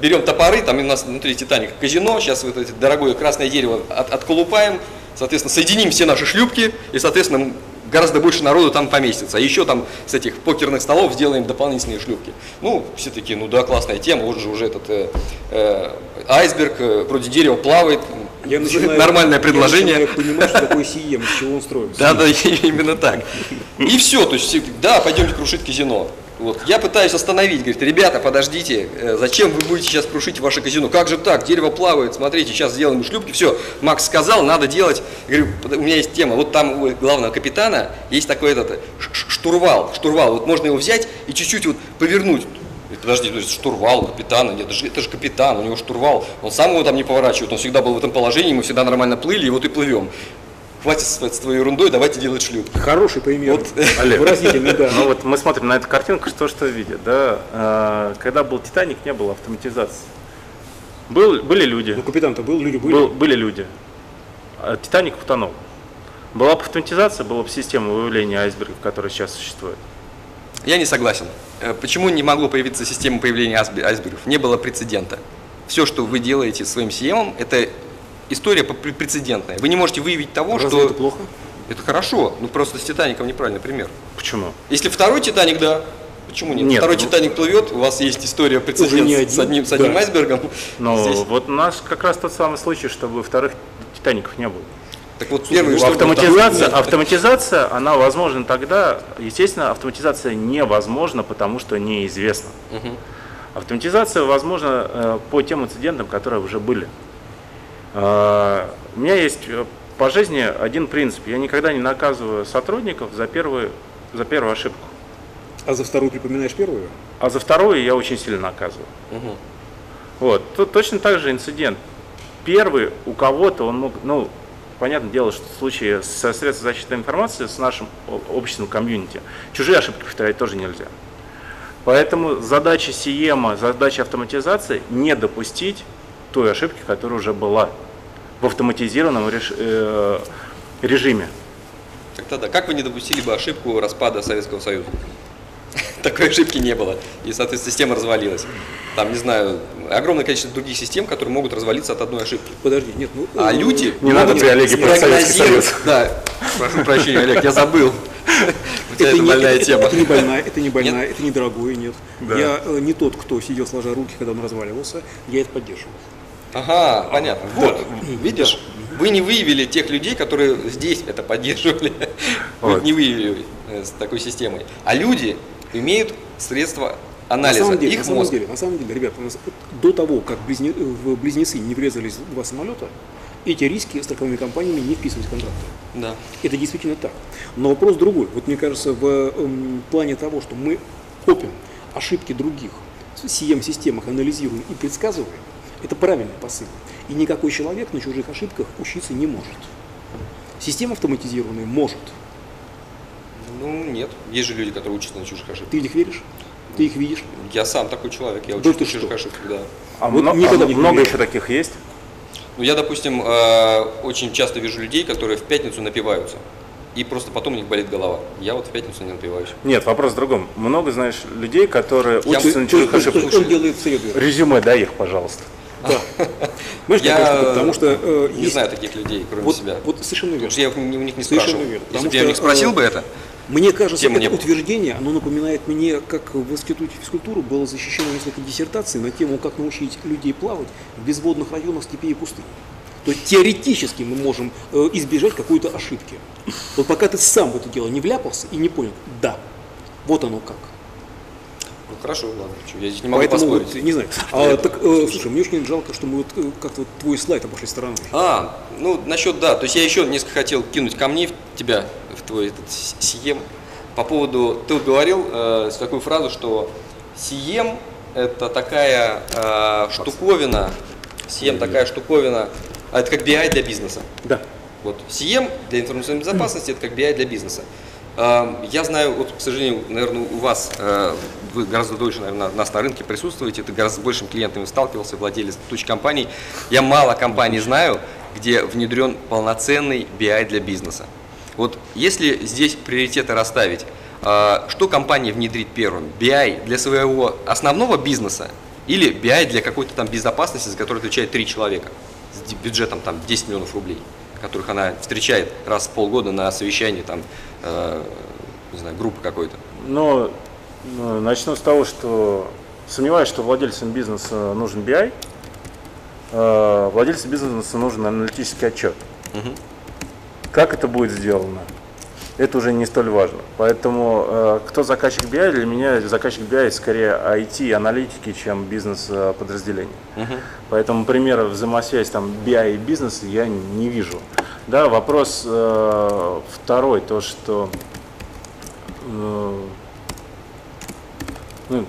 берем топоры, там у нас внутри Титаника казино, сейчас вот это дорогое красное дерево от, отколупаем, соответственно, соединим все наши шлюпки и, соответственно, гораздо больше народу там поместится. А еще там с этих покерных столов сделаем дополнительные шлюпки. Ну, все такие, ну да, классная тема, вот же уже этот э, э, айсберг, э, вроде дерева плавает. Я начинаю, нормальное предложение. Я понимаю, что такое си эм, с чего он строится. Да, да, именно так. И все, то есть, да, пойдемте крушить казино. Вот. Я пытаюсь остановить, говорит, ребята, подождите, зачем вы будете сейчас крушить ваше казино? Как же так? Дерево плавает, смотрите, сейчас сделаем шлюпки, все. Макс сказал, надо делать. Я говорю, у меня есть тема, вот там у главного капитана есть такой этот штурвал, штурвал, вот можно его взять и чуть-чуть вот повернуть. Подожди, то есть штурвал капитана, нет, это же, это же капитан, у него штурвал, он сам его там не поворачивает, он всегда был в этом положении, мы всегда нормально плыли, и вот и плывем. Хватит с твоей ерундой, давайте делать шлюпки. Хороший пример. Вот, Олег, выразительный, да. Ну вот мы смотрим на эту картинку, что что видит, да? Когда был «Титаник», не было автоматизации. Был, были люди. Ну капитан-то был, люди были. Был, были люди. «Титаник» утонул. Была бы автоматизация, была бы система выявления айсбергов, которая сейчас существует. Я не согласен. Почему не могло появиться система появления айсбергов? Не было прецедента. Все, что вы делаете своим си эм, это история прецедентная. Вы не можете выявить того, разве что… это плохо? Это хорошо. Ну просто с «Титаником» неправильный пример. Почему? Если второй «Титаник», да. Почему нет? нет Второй ну... «Титаник» плывет, у вас есть история прецедента с одним, с одним да. айсбергом. Но здесь вот у нас как раз тот самый случай, чтобы вторых «Титаников» не было. Так вот, первый ну, автоматизация, автоматизация, она возможна тогда, естественно, автоматизация невозможна, потому что неизвестно. Угу. Автоматизация возможна по тем инцидентам, которые уже были. У меня есть по жизни один принцип. Я никогда не наказываю сотрудников за первую, за первую ошибку. А за вторую припоминаешь первую? А за вторую я очень сильно наказываю. Угу. Вот. Тут точно так же инцидент. Первый у кого-то, он мог, ну, понятное дело, что в случае со средствами защиты информации, с нашим общественным комьюнити, чужие ошибки повторять тоже нельзя. Поэтому задача си эм, задача автоматизации – не допустить той ошибки, которая уже была в автоматизированном реж, э, режиме. Тогда да. Как вы не допустили бы ошибку распада Советского Союза? Такой ошибки не было, и, соответственно, система развалилась. Там, не знаю, огромное количество других систем, которые могут развалиться от одной ошибки. Подожди, нет, ну… А люди… Не надо тебе, Олег, про Советский Союз. Да, прошу прощения, Олег, я забыл. Это, это, не, больная это, тема. Это, это не больная, это не больная, нет? Это недорогое, нет. Да. Я э, не тот, кто сидел сложа руки, когда он разваливался, я это поддерживал. Ага, а, понятно. Да. Вот, видишь, да. Вы не выявили тех людей, которые здесь это поддерживали. Вот. Вы не выявили э, с такой системой. А люди имеют средства анализа. На самом деле, их на, самом деле на самом деле, ребята, у нас до того, как близне, в близнецы не врезались два самолета, эти риски страховыми компаниями не вписываются в контракты. Да. Это действительно так. Но вопрос другой. Вот мне кажется, в эм, плане того, что мы копим ошибки других, в си эм-системах анализируем и предсказываем, это правильный посыл. И никакой человек на чужих ошибках учиться не может. Система автоматизированная может. Ну нет. Есть же люди, которые учатся на чужих ошибках. Ты в них веришь? Ты их видишь? Я сам такой человек. Я учусь да на чужих ошибках, да. А вот много, а много еще таких есть? Ну, я, допустим, э, очень часто вижу людей, которые в пятницу напиваются, и просто потом у них болит голова. Я вот в пятницу не напиваюсь. Нет, вопрос в другом. Много, знаешь, людей, которые я учатся на чужих ошибках. Резюме дай их, пожалуйста. Да. Знаешь, я потому что, потому что э, не есть... знаю таких людей, кроме вот, себя. Вот совершенно верно. Потому что я у них не спрашивал. Если бы я у них спросил э, бы это, мне кажется, это не утверждение, оно напоминает мне, как в институте физкультуры было защищено несколько диссертаций на тему, как научить людей плавать в безводных районах степей и пустынь. То есть теоретически мы можем э, избежать какой-то ошибки. Вот пока ты сам в это дело не вляпался и не понял, да, вот оно как. Ну хорошо, ладно, я здесь не могу поэтому поспорить. Вот, не знаю. А, так, э, слушай, мне очень жалко, что мы вот как-то вот твой слайд обошли стороной. А, ну насчет да, то есть я еще несколько хотел кинуть камней в тебя, в твой этот си эм, по поводу, ты вот говорил э, такую фразу, что си эм это такая э, штуковина, си эм такая штуковина, это как би ай для бизнеса. Да. Вот си эм для информационной безопасности, это как би ай для бизнеса. Я знаю, вот, к сожалению, наверное, у вас, вы гораздо дольше, наверное, нас на рынке присутствуете, ты гораздо большим клиентами сталкивался, владелец тучи компаний. Я мало компаний знаю, где внедрен полноценный би ай для бизнеса. Вот если здесь приоритеты расставить, что компания внедрит первым? би ай для своего основного бизнеса или би ай для какой-то там безопасности, за которую отвечает три человека с бюджетом там десять миллионов рублей? Которых она встречает раз в полгода на совещании там, э, не знаю, группы какой-то. Но начну с того, что сомневаюсь, что владельцам бизнеса нужен би ай, э, владельцам бизнеса нужен аналитический отчет. Угу. Как это будет сделано, это уже не столь важно. Поэтому э, кто заказчик би ай, для меня заказчик би ай скорее ай ти-аналитики, чем бизнес-подразделение. Угу. Поэтому примера взаимосвязи там би ай и бизнеса я не вижу. Да, вопрос э, второй, то что э, ну,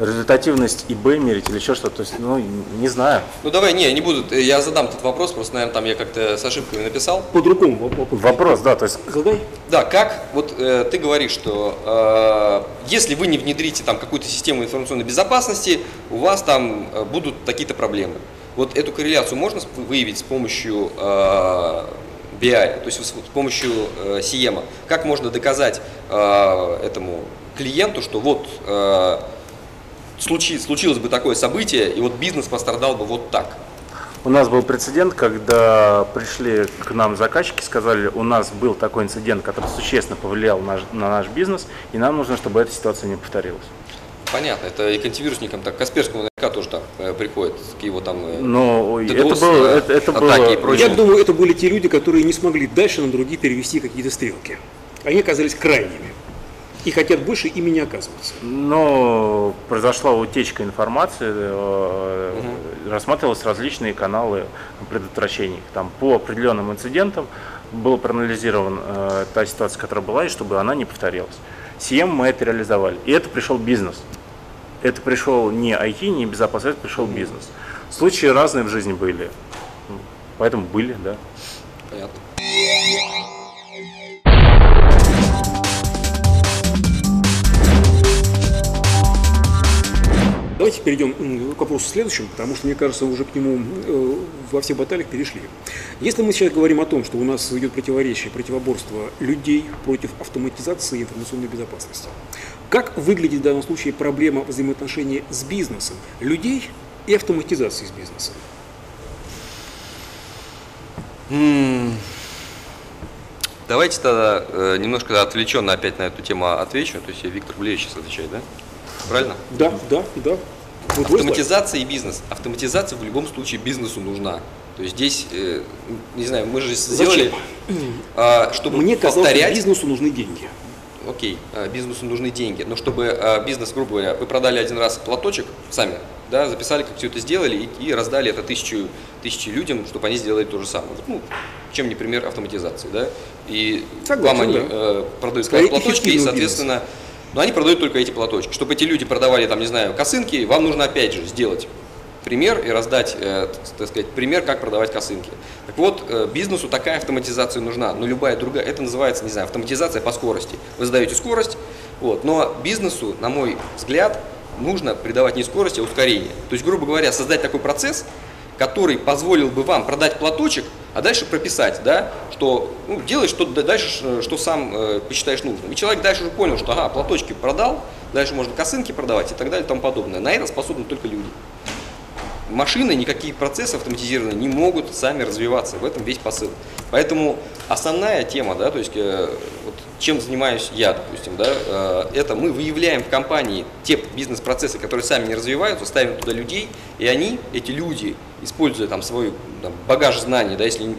результативность ИБ мерить или еще что-то, то есть, ну, не знаю. Ну давай, не, не буду, я задам этот вопрос, просто, наверное, там я как-то с ошибками написал. По-другому вопрос. Вопрос, да, то есть. Задай. Да, как, вот э, ты говоришь, что э, если вы не внедрите там какую-то систему информационной безопасности, у вас там э, будут какие-то проблемы. Вот эту корреляцию можно выявить с помощью э, би ай, то есть с помощью э, си эм. Как можно доказать э, этому клиенту, что вот э, Случи, случилось бы такое событие, и вот бизнес пострадал бы вот так. У нас был прецедент, когда пришли к нам заказчики, сказали, у нас был такой инцидент, который существенно повлиял на, на наш бизнес, и нам нужно, чтобы эта ситуация не повторилась. понятно. Это и к антивирусникам, так, к Касперскому наверняка тоже так приходят, к его там атаки и прочее. Я думаю, это были те люди, которые не смогли дальше на другие перевести какие-то стрелки. Они оказались крайними и хотят больше ими не оказываться. Но произошла утечка информации, угу. Рассматривались различные каналы предотвращения. Там по определенным инцидентам была проанализирована э, та ситуация, которая была, и чтобы она не повторялась. С Е М мы это реализовали. И это пришел бизнес. Это пришел не ай ти, не безопасность, пришел угу. бизнес. Случаи разные в жизни были. Поэтому были, да. Понятно. Давайте перейдем к вопросу следующему, потому что, мне кажется, уже к нему э, во всех баталиях перешли. Если мы сейчас говорим о том, что у нас идет противоречие, противоборство людей против автоматизации и информационной безопасности, как выглядит в данном случае проблема взаимоотношений с бизнесом, людей и автоматизации с бизнесом? Давайте тогда э, немножко отвлеченно опять на эту тему отвечу. То есть Виктор Гулевич сейчас отвечает, да? Правильно? Да, да, да. Вот автоматизация и бизнес. Автоматизация в любом случае бизнесу нужна. То есть здесь, э, не знаю, мы же сделали, э, чтобы Мне повторять. Мне казалось, бизнесу нужны деньги. Окей, э, бизнесу нужны деньги. Но чтобы э, бизнес, грубо говоря, вы продали один раз платочек сами, да, записали, как все это сделали и, и раздали это тысячу, тысячи людям, чтобы они сделали то же самое. Ну, чем не пример автоматизации, да? И согласен, вам они да. э, продают сказать, платочки и, соответственно, бизнес. Но они продают только эти платочки. Чтобы эти люди продавали, там, не знаю, косынки, вам нужно опять же сделать пример и раздать, э, так сказать, пример, как продавать косынки. Так вот, э, бизнесу такая автоматизация нужна, но любая другая, это называется, не знаю, автоматизация по скорости. Вы задаете скорость, вот, но бизнесу, на мой взгляд, нужно придавать не скорость, а ускорение. То есть, грубо говоря, создать такой процесс, который позволил бы вам продать платочек, а дальше прописать, да, что ну, делаешь что дальше, что сам э, посчитаешь нужным. И человек дальше уже понял, что ага, платочки продал, дальше можно косынки продавать и так далее и тому подобное. На это способны только люди. Машины, никакие процессы автоматизированные не могут сами развиваться. В этом весь посыл. Поэтому основная тема, да, то есть, э, вот чем занимаюсь я, допустим, да, э, это мы выявляем в компании те бизнес-процессы, которые сами не развиваются, ставим туда людей, и они, эти люди, используя там свой там, багаж знаний, да, если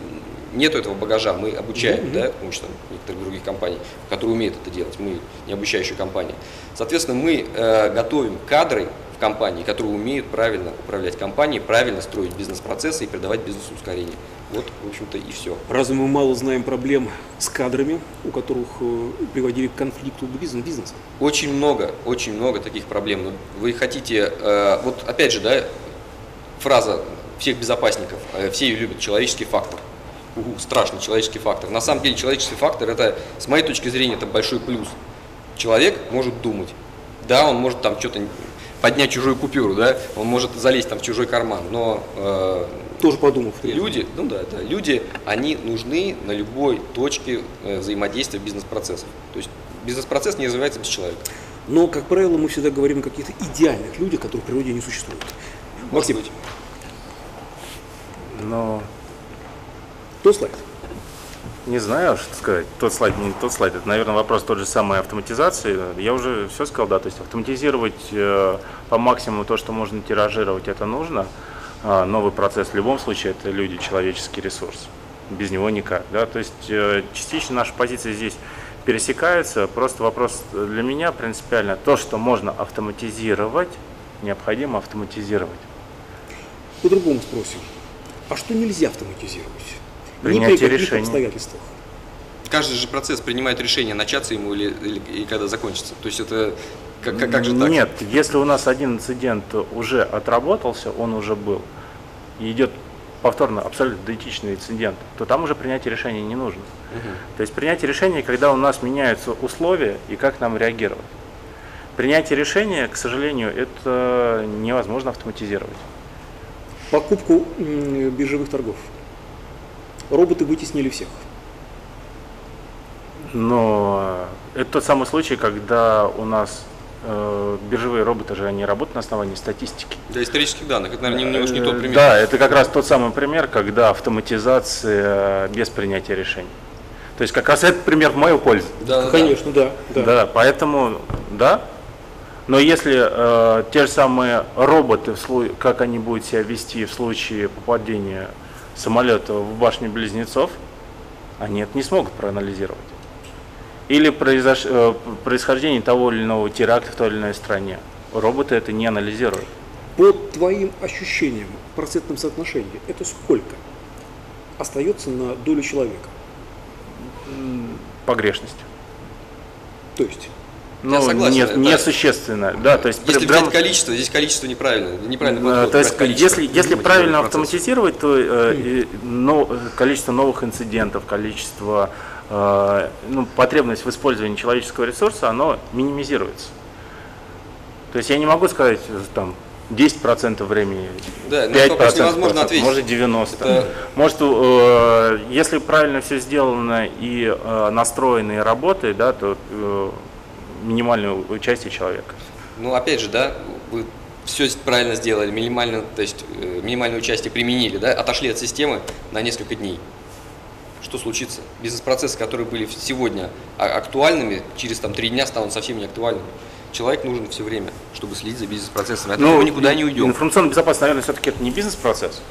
нет этого багажа, мы обучаем, mm-hmm. да, потому что там, некоторых других компаний, которые умеют это делать, мы не обучающая компания. Соответственно, мы э, готовим кадры в компании, которые умеют правильно управлять компанией, правильно строить бизнес-процессы и придавать бизнесу ускорение. Вот, в общем-то, и все. Разве мы мало знаем проблем с кадрами, у которых э, приводили к конфликту бизнеса? Очень много, очень много таких проблем. Вы хотите, э, вот опять же, да, фраза всех безопасников, все ее любят, человеческий фактор. Угу, страшный человеческий фактор. На самом деле человеческий фактор, это, с моей точки зрения, это большой плюс. Человек может думать. Да, он может там что-то поднять чужую купюру, да, он может залезть там в чужой карман, но э, тоже подумав, люди, ну да, да, люди, они нужны на любой точке э, взаимодействия бизнес-процессов. То есть бизнес-процесс не развивается без человека. Но, как правило, мы всегда говорим о каких-то идеальных людях, которые в природе не существуют. Может Максим. Быть. Но... Тот слайд? Не знаю, что сказать. Тот слайд, не тот слайд. Это, наверное, вопрос тот же самой автоматизации. Я уже все сказал, да. То есть автоматизировать э, по максимуму то, что можно тиражировать, это нужно. А новый процесс в любом случае – это люди, человеческий ресурс. Без него никак. Да? То есть э, частично наши позиции здесь пересекаются. Просто вопрос для меня принципиально. То, что можно автоматизировать, необходимо автоматизировать. По-другому спросим. А что нельзя автоматизировать? Принятие при решения. Обстоятельствах. Каждый же процесс принимает решение, начаться ему или, или и когда закончится. То есть это как, как же так? Нет, если у нас один инцидент уже отработался, он уже был, и идет повторно абсолютно идентичный инцидент, то там уже принятие решения не нужно. Угу. То есть принятие решения, когда у нас меняются условия и как нам реагировать. Принятие решения, к сожалению, это невозможно автоматизировать. Покупку биржевых торгов. Роботы вытеснили всех. Но это тот самый случай, когда у нас э, биржевые роботы же, они работают на основании статистики. Да, исторических данных. Это, наверное, немножко не тот пример. Да, это как раз тот самый пример, когда автоматизация без принятия решений. То есть как раз этот пример в мою пользу. Да, конечно, да. Да, да. Да, поэтому, да, Но если э, те же самые роботы, как они будут себя вести в случае попадения самолета в башню Близнецов, они это не смогут проанализировать. Или произош... э, происхождение того или иного теракта в той или иной стране. Роботы это не анализируют. По твоим ощущениям в процентном соотношении, это сколько остается на долю человека? Погрешность. То есть? Ну, согласен, не, несущественно. Да, то есть если прям... взять количество, здесь количество неправильно. неправильно подход, то есть, если, если правильно автоматизировать, то э, но, количество новых инцидентов, количество э, ну, потребность в использовании человеческого ресурса, оно минимизируется. То есть я не могу сказать, там, десять процентов времени, да, пять процентов, невозможно ответить. Может девяносто процентов. Это... Может, э, если правильно все сделано и э, настроенные работы, да, то... Э, минимальную участие человека. Ну, опять же, да, вы все правильно сделали, минимально, то есть э, минимальное участие применили, да, отошли от системы на несколько дней. Что случится? Бизнес-процессы, которые были сегодня актуальными, через там, три дня станут совсем не актуальными. Человек нужен все время, чтобы следить за бизнес-процессами. От него никуда не уйдем. Информационная безопасность, наверное, все-таки это не бизнес-процесс.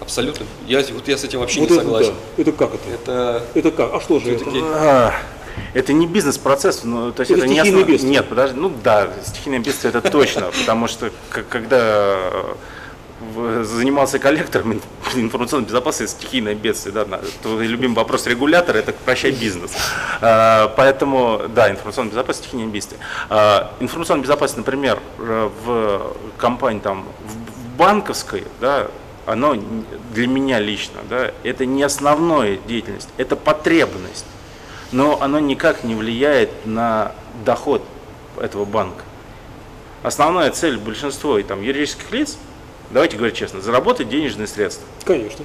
Абсолютно. Я, вот я с этим вообще вот не это согласен. Да. Это как это? Это, это как? А что же это? это? Это не бизнес-процесс, ну, то есть это, это не основ... Нет, подожди, ну да, стихийное бедствие это точно, потому что когда занимался коллектором информационной безопасности, стихийное бедствие, да, твой любимый вопрос регулятора, это прощай бизнес. Поэтому, да, информационная безопасность, стихийное бедствие. Информационная безопасность, например, в компании, там, в банковской, да, оно для меня лично, да, это не основная деятельность, это потребность. Но оно никак не влияет на доход этого банка. Основная цель большинства там, юридических лиц, давайте говорить честно, заработать денежные средства. Конечно.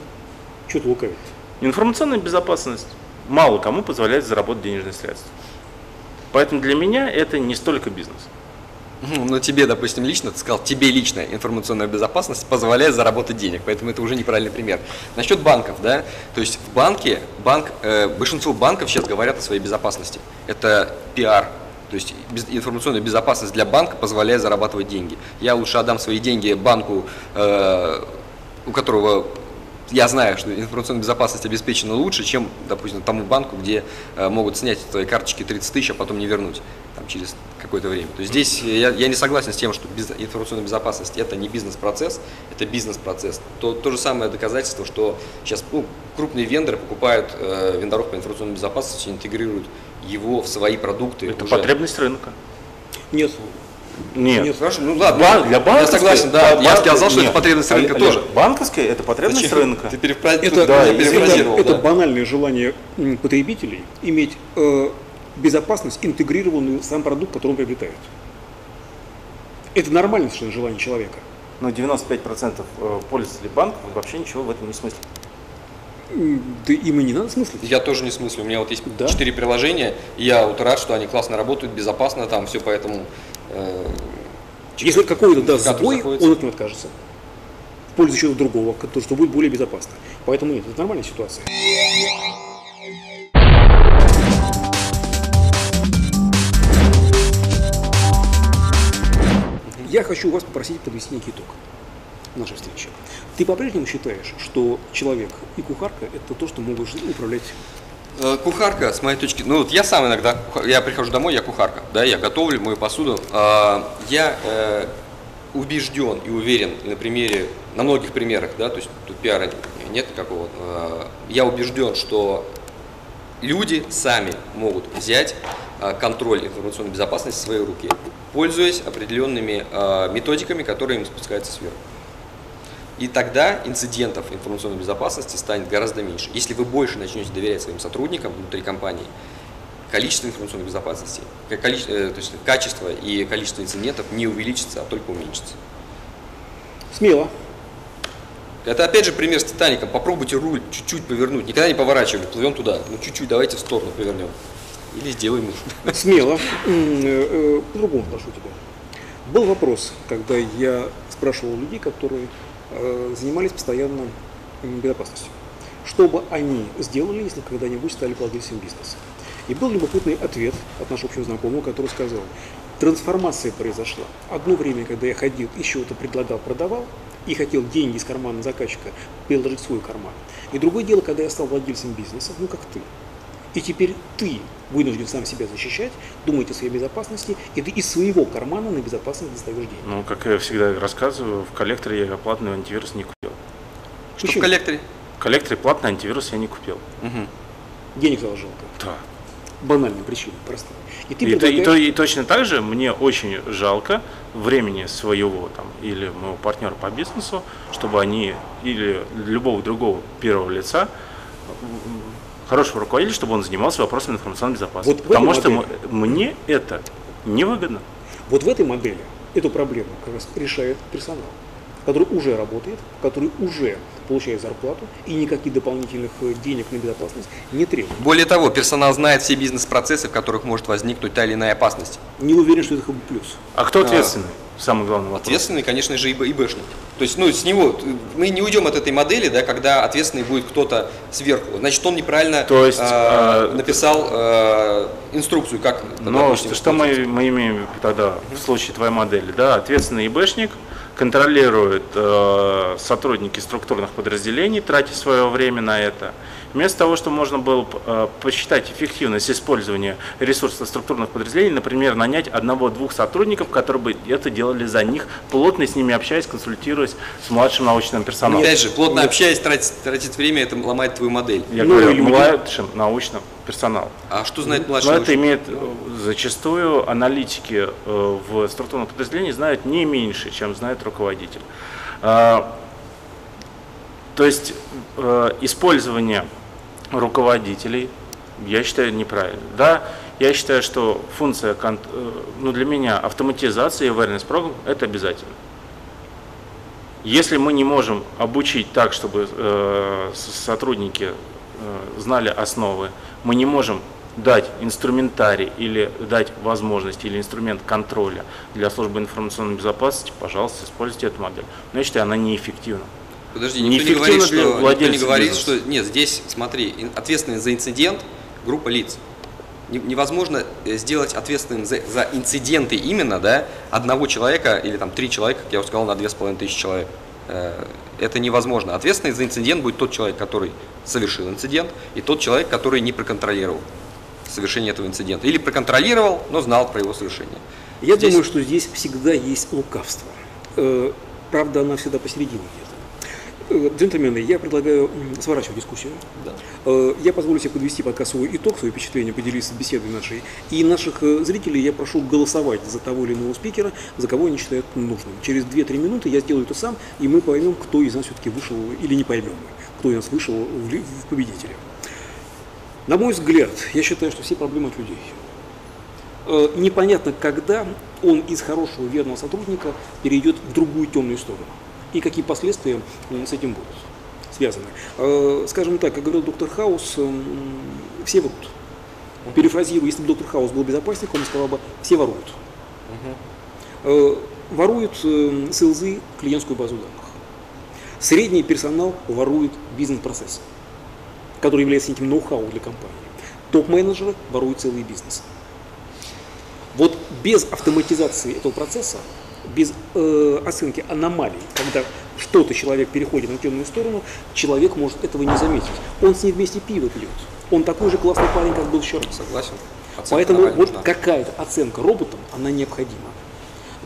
Чего ты лукавишь? Информационная безопасность мало кому позволяет заработать денежные средства. Поэтому для меня это не столько бизнес. Но тебе, допустим, лично, ты сказал, тебе лично информационная безопасность позволяет заработать денег, поэтому это уже неправильный пример. Насчет банков, да, то есть в банке, банк, э, большинство банков сейчас говорят о своей безопасности, это пиар, то есть без, информационная безопасность для банка позволяет зарабатывать деньги. Я лучше отдам свои деньги банку, э, у которого… Я знаю, что информационная безопасность обеспечена лучше, чем, допустим, тому банку, где э, могут снять с твоей карточки тридцать тысяч, а потом не вернуть там, через какое-то время. То есть здесь я, я не согласен с тем, что без, информационная безопасность – это не бизнес-процесс, это бизнес-процесс. То, то же самое доказательство, что сейчас ну, крупные вендоры покупают э, вендоров по информационной безопасности, интегрируют его в свои продукты. Это уже. Потребность рынка. Нет. Нет. Нет, хорошо. Ну ладно. Бан, для я согласен, да. Банк... Я сказал, что нет. Это потребность рынка а, тоже. Нет. Банковская это потребность Зачем? рынка. Ты перефразировал. Это, да, это, да. это банальное желание потребителей иметь э, безопасность, интегрированную в сам продукт, который он приобретает. Это нормальное совершенно желание человека. Но девяносто пять процентов пользователей банков вообще ничего в этом не смыслят. Да им и не надо смыслить. Я тоже не смыслю. У меня вот есть четыре да? приложения, и я вот рад, что они классно работают, безопасно, там все поэтому. Если какой-то даст сбой, он от него откажется. В пользу чего-то другого, то, что будет более безопасно. Поэтому нет, это нормальная ситуация. Я хочу вас попросить подвести некий итог нашей встречи. Ты по-прежнему считаешь, что человек и кухарка – это то, что могут управлять? Кухарка, с моей точки, ну вот я сам иногда, я прихожу домой, я кухарка, да, я готовлю, мою посуду. Я убежден и уверен на примере, на многих примерах, да, то есть тут пиара нет никакого. Я убежден, что люди сами могут взять контроль информационной безопасности в свои руки, пользуясь определенными методиками, которые им спускаются сверху. И тогда инцидентов информационной безопасности станет гораздо меньше. Если вы больше начнете доверять своим сотрудникам внутри компании, количество информационной безопасности, количество, то есть качество и количество инцидентов не увеличится, а только уменьшится. Смело. Это опять же пример с Титаником. Попробуйте руль чуть-чуть повернуть. Никогда не поворачивали, плывем туда. Ну чуть-чуть давайте в сторону повернем. Или сделаем. Смело. По-другому прошу тебя. Был вопрос, когда я спрашивал людей, которые занимались постоянно безопасностью. Что бы они сделали, если когда-нибудь стали владельцем бизнеса? И был любопытный ответ от нашего общего знакомого, который сказал: трансформация произошла. Одно время, когда я ходил и чего-то предлагал, продавал, и хотел деньги из кармана заказчика переложить в свой карман. И другое дело, когда я стал владельцем бизнеса, ну как ты. И теперь ты вынужден сам себя защищать, думать о своей безопасности, и ты из своего кармана на безопасность достаешь деньги. Ну, как я всегда рассказываю, в коллекторе я платный антивирус не купил. Что Почему? в коллекторе? В коллекторе платный антивирус я не купил. Угу. Денег стало жалко. Да. Банальная причина, простая. И, ты и, предлагаешь... то, и, то, и точно так же мне очень жалко времени своего там, или моего партнера по бизнесу, чтобы они или любого другого первого лица, хорошего руководителя, чтобы он занимался вопросом информационной безопасности. Вот Потому что модели... мне это невыгодно. Вот в этой модели эту проблему как раз решает персонал, который уже работает, который уже получает зарплату и никаких дополнительных денег на безопасность не требует. Более того, персонал знает все бизнес-процессы, в которых может возникнуть та или иная опасность. Не уверен, что это плюс. А кто ответственный? А, Самый главный вопрос. Ответственный, конечно же, ИБшник. То есть, ну, с него мы не уйдем от этой модели, да, когда ответственный будет кто-то сверху. Значит, он неправильно То есть, э, а... написал э, инструкцию, как. Но допустим, что мы, мы имеем тогда в случае твоей модели, да, ответственный ИБшник контролируют э, сотрудники структурных подразделений, тратя свое время на это. Вместо того, что можно было э, посчитать эффективность использования ресурсов структурных подразделений, например, нанять одного-двух сотрудников, которые бы это делали за них, плотно с ними общаясь, консультируясь с младшим научным персоналом. Опять же, плотно Нет. общаясь, тратить, тратить время, это ломает твою модель. Я ну, говорю, младшим научным персоналом. А что знает младший научный? Это имеет зачастую аналитики э, в структурном подразделении знают не меньше, чем знает руководитель. руководитель. То есть использование руководителей, я считаю, неправильно. Да, я считаю, что функция, ну, для меня автоматизация и awareness program – это обязательно. Если мы не можем обучить так, чтобы сотрудники знали основы, мы не можем дать инструментарий или дать возможность или инструмент контроля для службы информационной безопасности, пожалуйста, используйте эту модель. Но я считаю, она неэффективна. Подожди, никто не говорит, что, никто не говорит, что нет, здесь, смотри, ответственность за инцидент группа лиц. Невозможно сделать ответственным за, за инциденты именно, да, одного человека или там три человека, как я уже сказал, на две с половиной тысячи человек. Это невозможно. Ответственный за инцидент будет тот человек, который совершил инцидент, и тот человек, который не проконтролировал совершение этого инцидента. Или проконтролировал, но знал про его совершение. Я здесь... думаю, что здесь всегда есть лукавство. Правда, она всегда посередине где-то. Джентльмены, я предлагаю сворачивать дискуссию. Да. Я позволю себе подвести пока свой итог, свои впечатления, поделиться беседой нашей. И наших зрителей я прошу голосовать за того или иного спикера, за кого они считают нужным. Через две-три минуты я сделаю это сам, и мы поймем, кто из нас все-таки вышел или не поймем, кто из нас вышел в победителя. На мой взгляд, я считаю, что все проблемы от людей. Э, непонятно, когда он из хорошего, верного сотрудника перейдет в другую темную сторону. И какие последствия э, с этим будут связаны. Э, скажем так, как говорил доктор Хаус, э, все врут. Перефразируя, если бы доктор Хаус был безопасником, он сказал бы, все воруют. Э, воруют э, с ИЛЗы клиентскую базу данных. Средний персонал ворует бизнес-процессы, который является неким ноу-хау для компании. Топ-менеджеры воруют целый бизнес. Вот без автоматизации этого процесса, без э, оценки аномалий, когда что-то человек переходит на темную сторону, человек может этого не заметить. Он с ним вместе пиво пьет. Он такой же классный парень, как был вчера. Согласен. Оценка Поэтому вот какая-то оценка роботам, она необходима.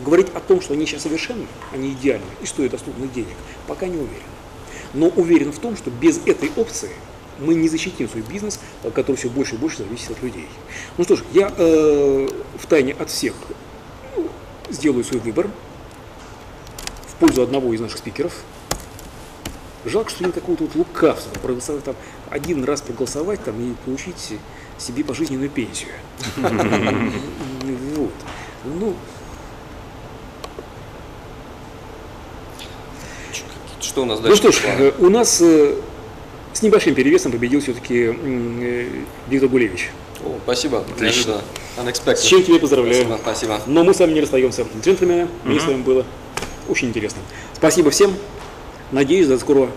Говорить о том, что они сейчас совершенны, они идеальны и стоят доступных денег, пока не уверен. Но уверен в том, что без этой опции мы не защитим свой бизнес, который все больше и больше зависит от людей. Ну что ж, я э, втайне от всех сделаю свой выбор в пользу одного из наших спикеров. Жалко, что никакого тут лукавства, проголосовать там, один раз проголосовать там, и получить себе пожизненную пенсию. Что у нас дальше? Ну что ж, у нас... С небольшим перевесом победил все-таки Виктор Гулевич. О, спасибо. Отлично. С чем тебя поздравляю. Спасибо, спасибо. Но мы с вами не расстаемся. Джентльмены, мне с вами было очень интересно. Спасибо всем. Надеюсь, до скорого.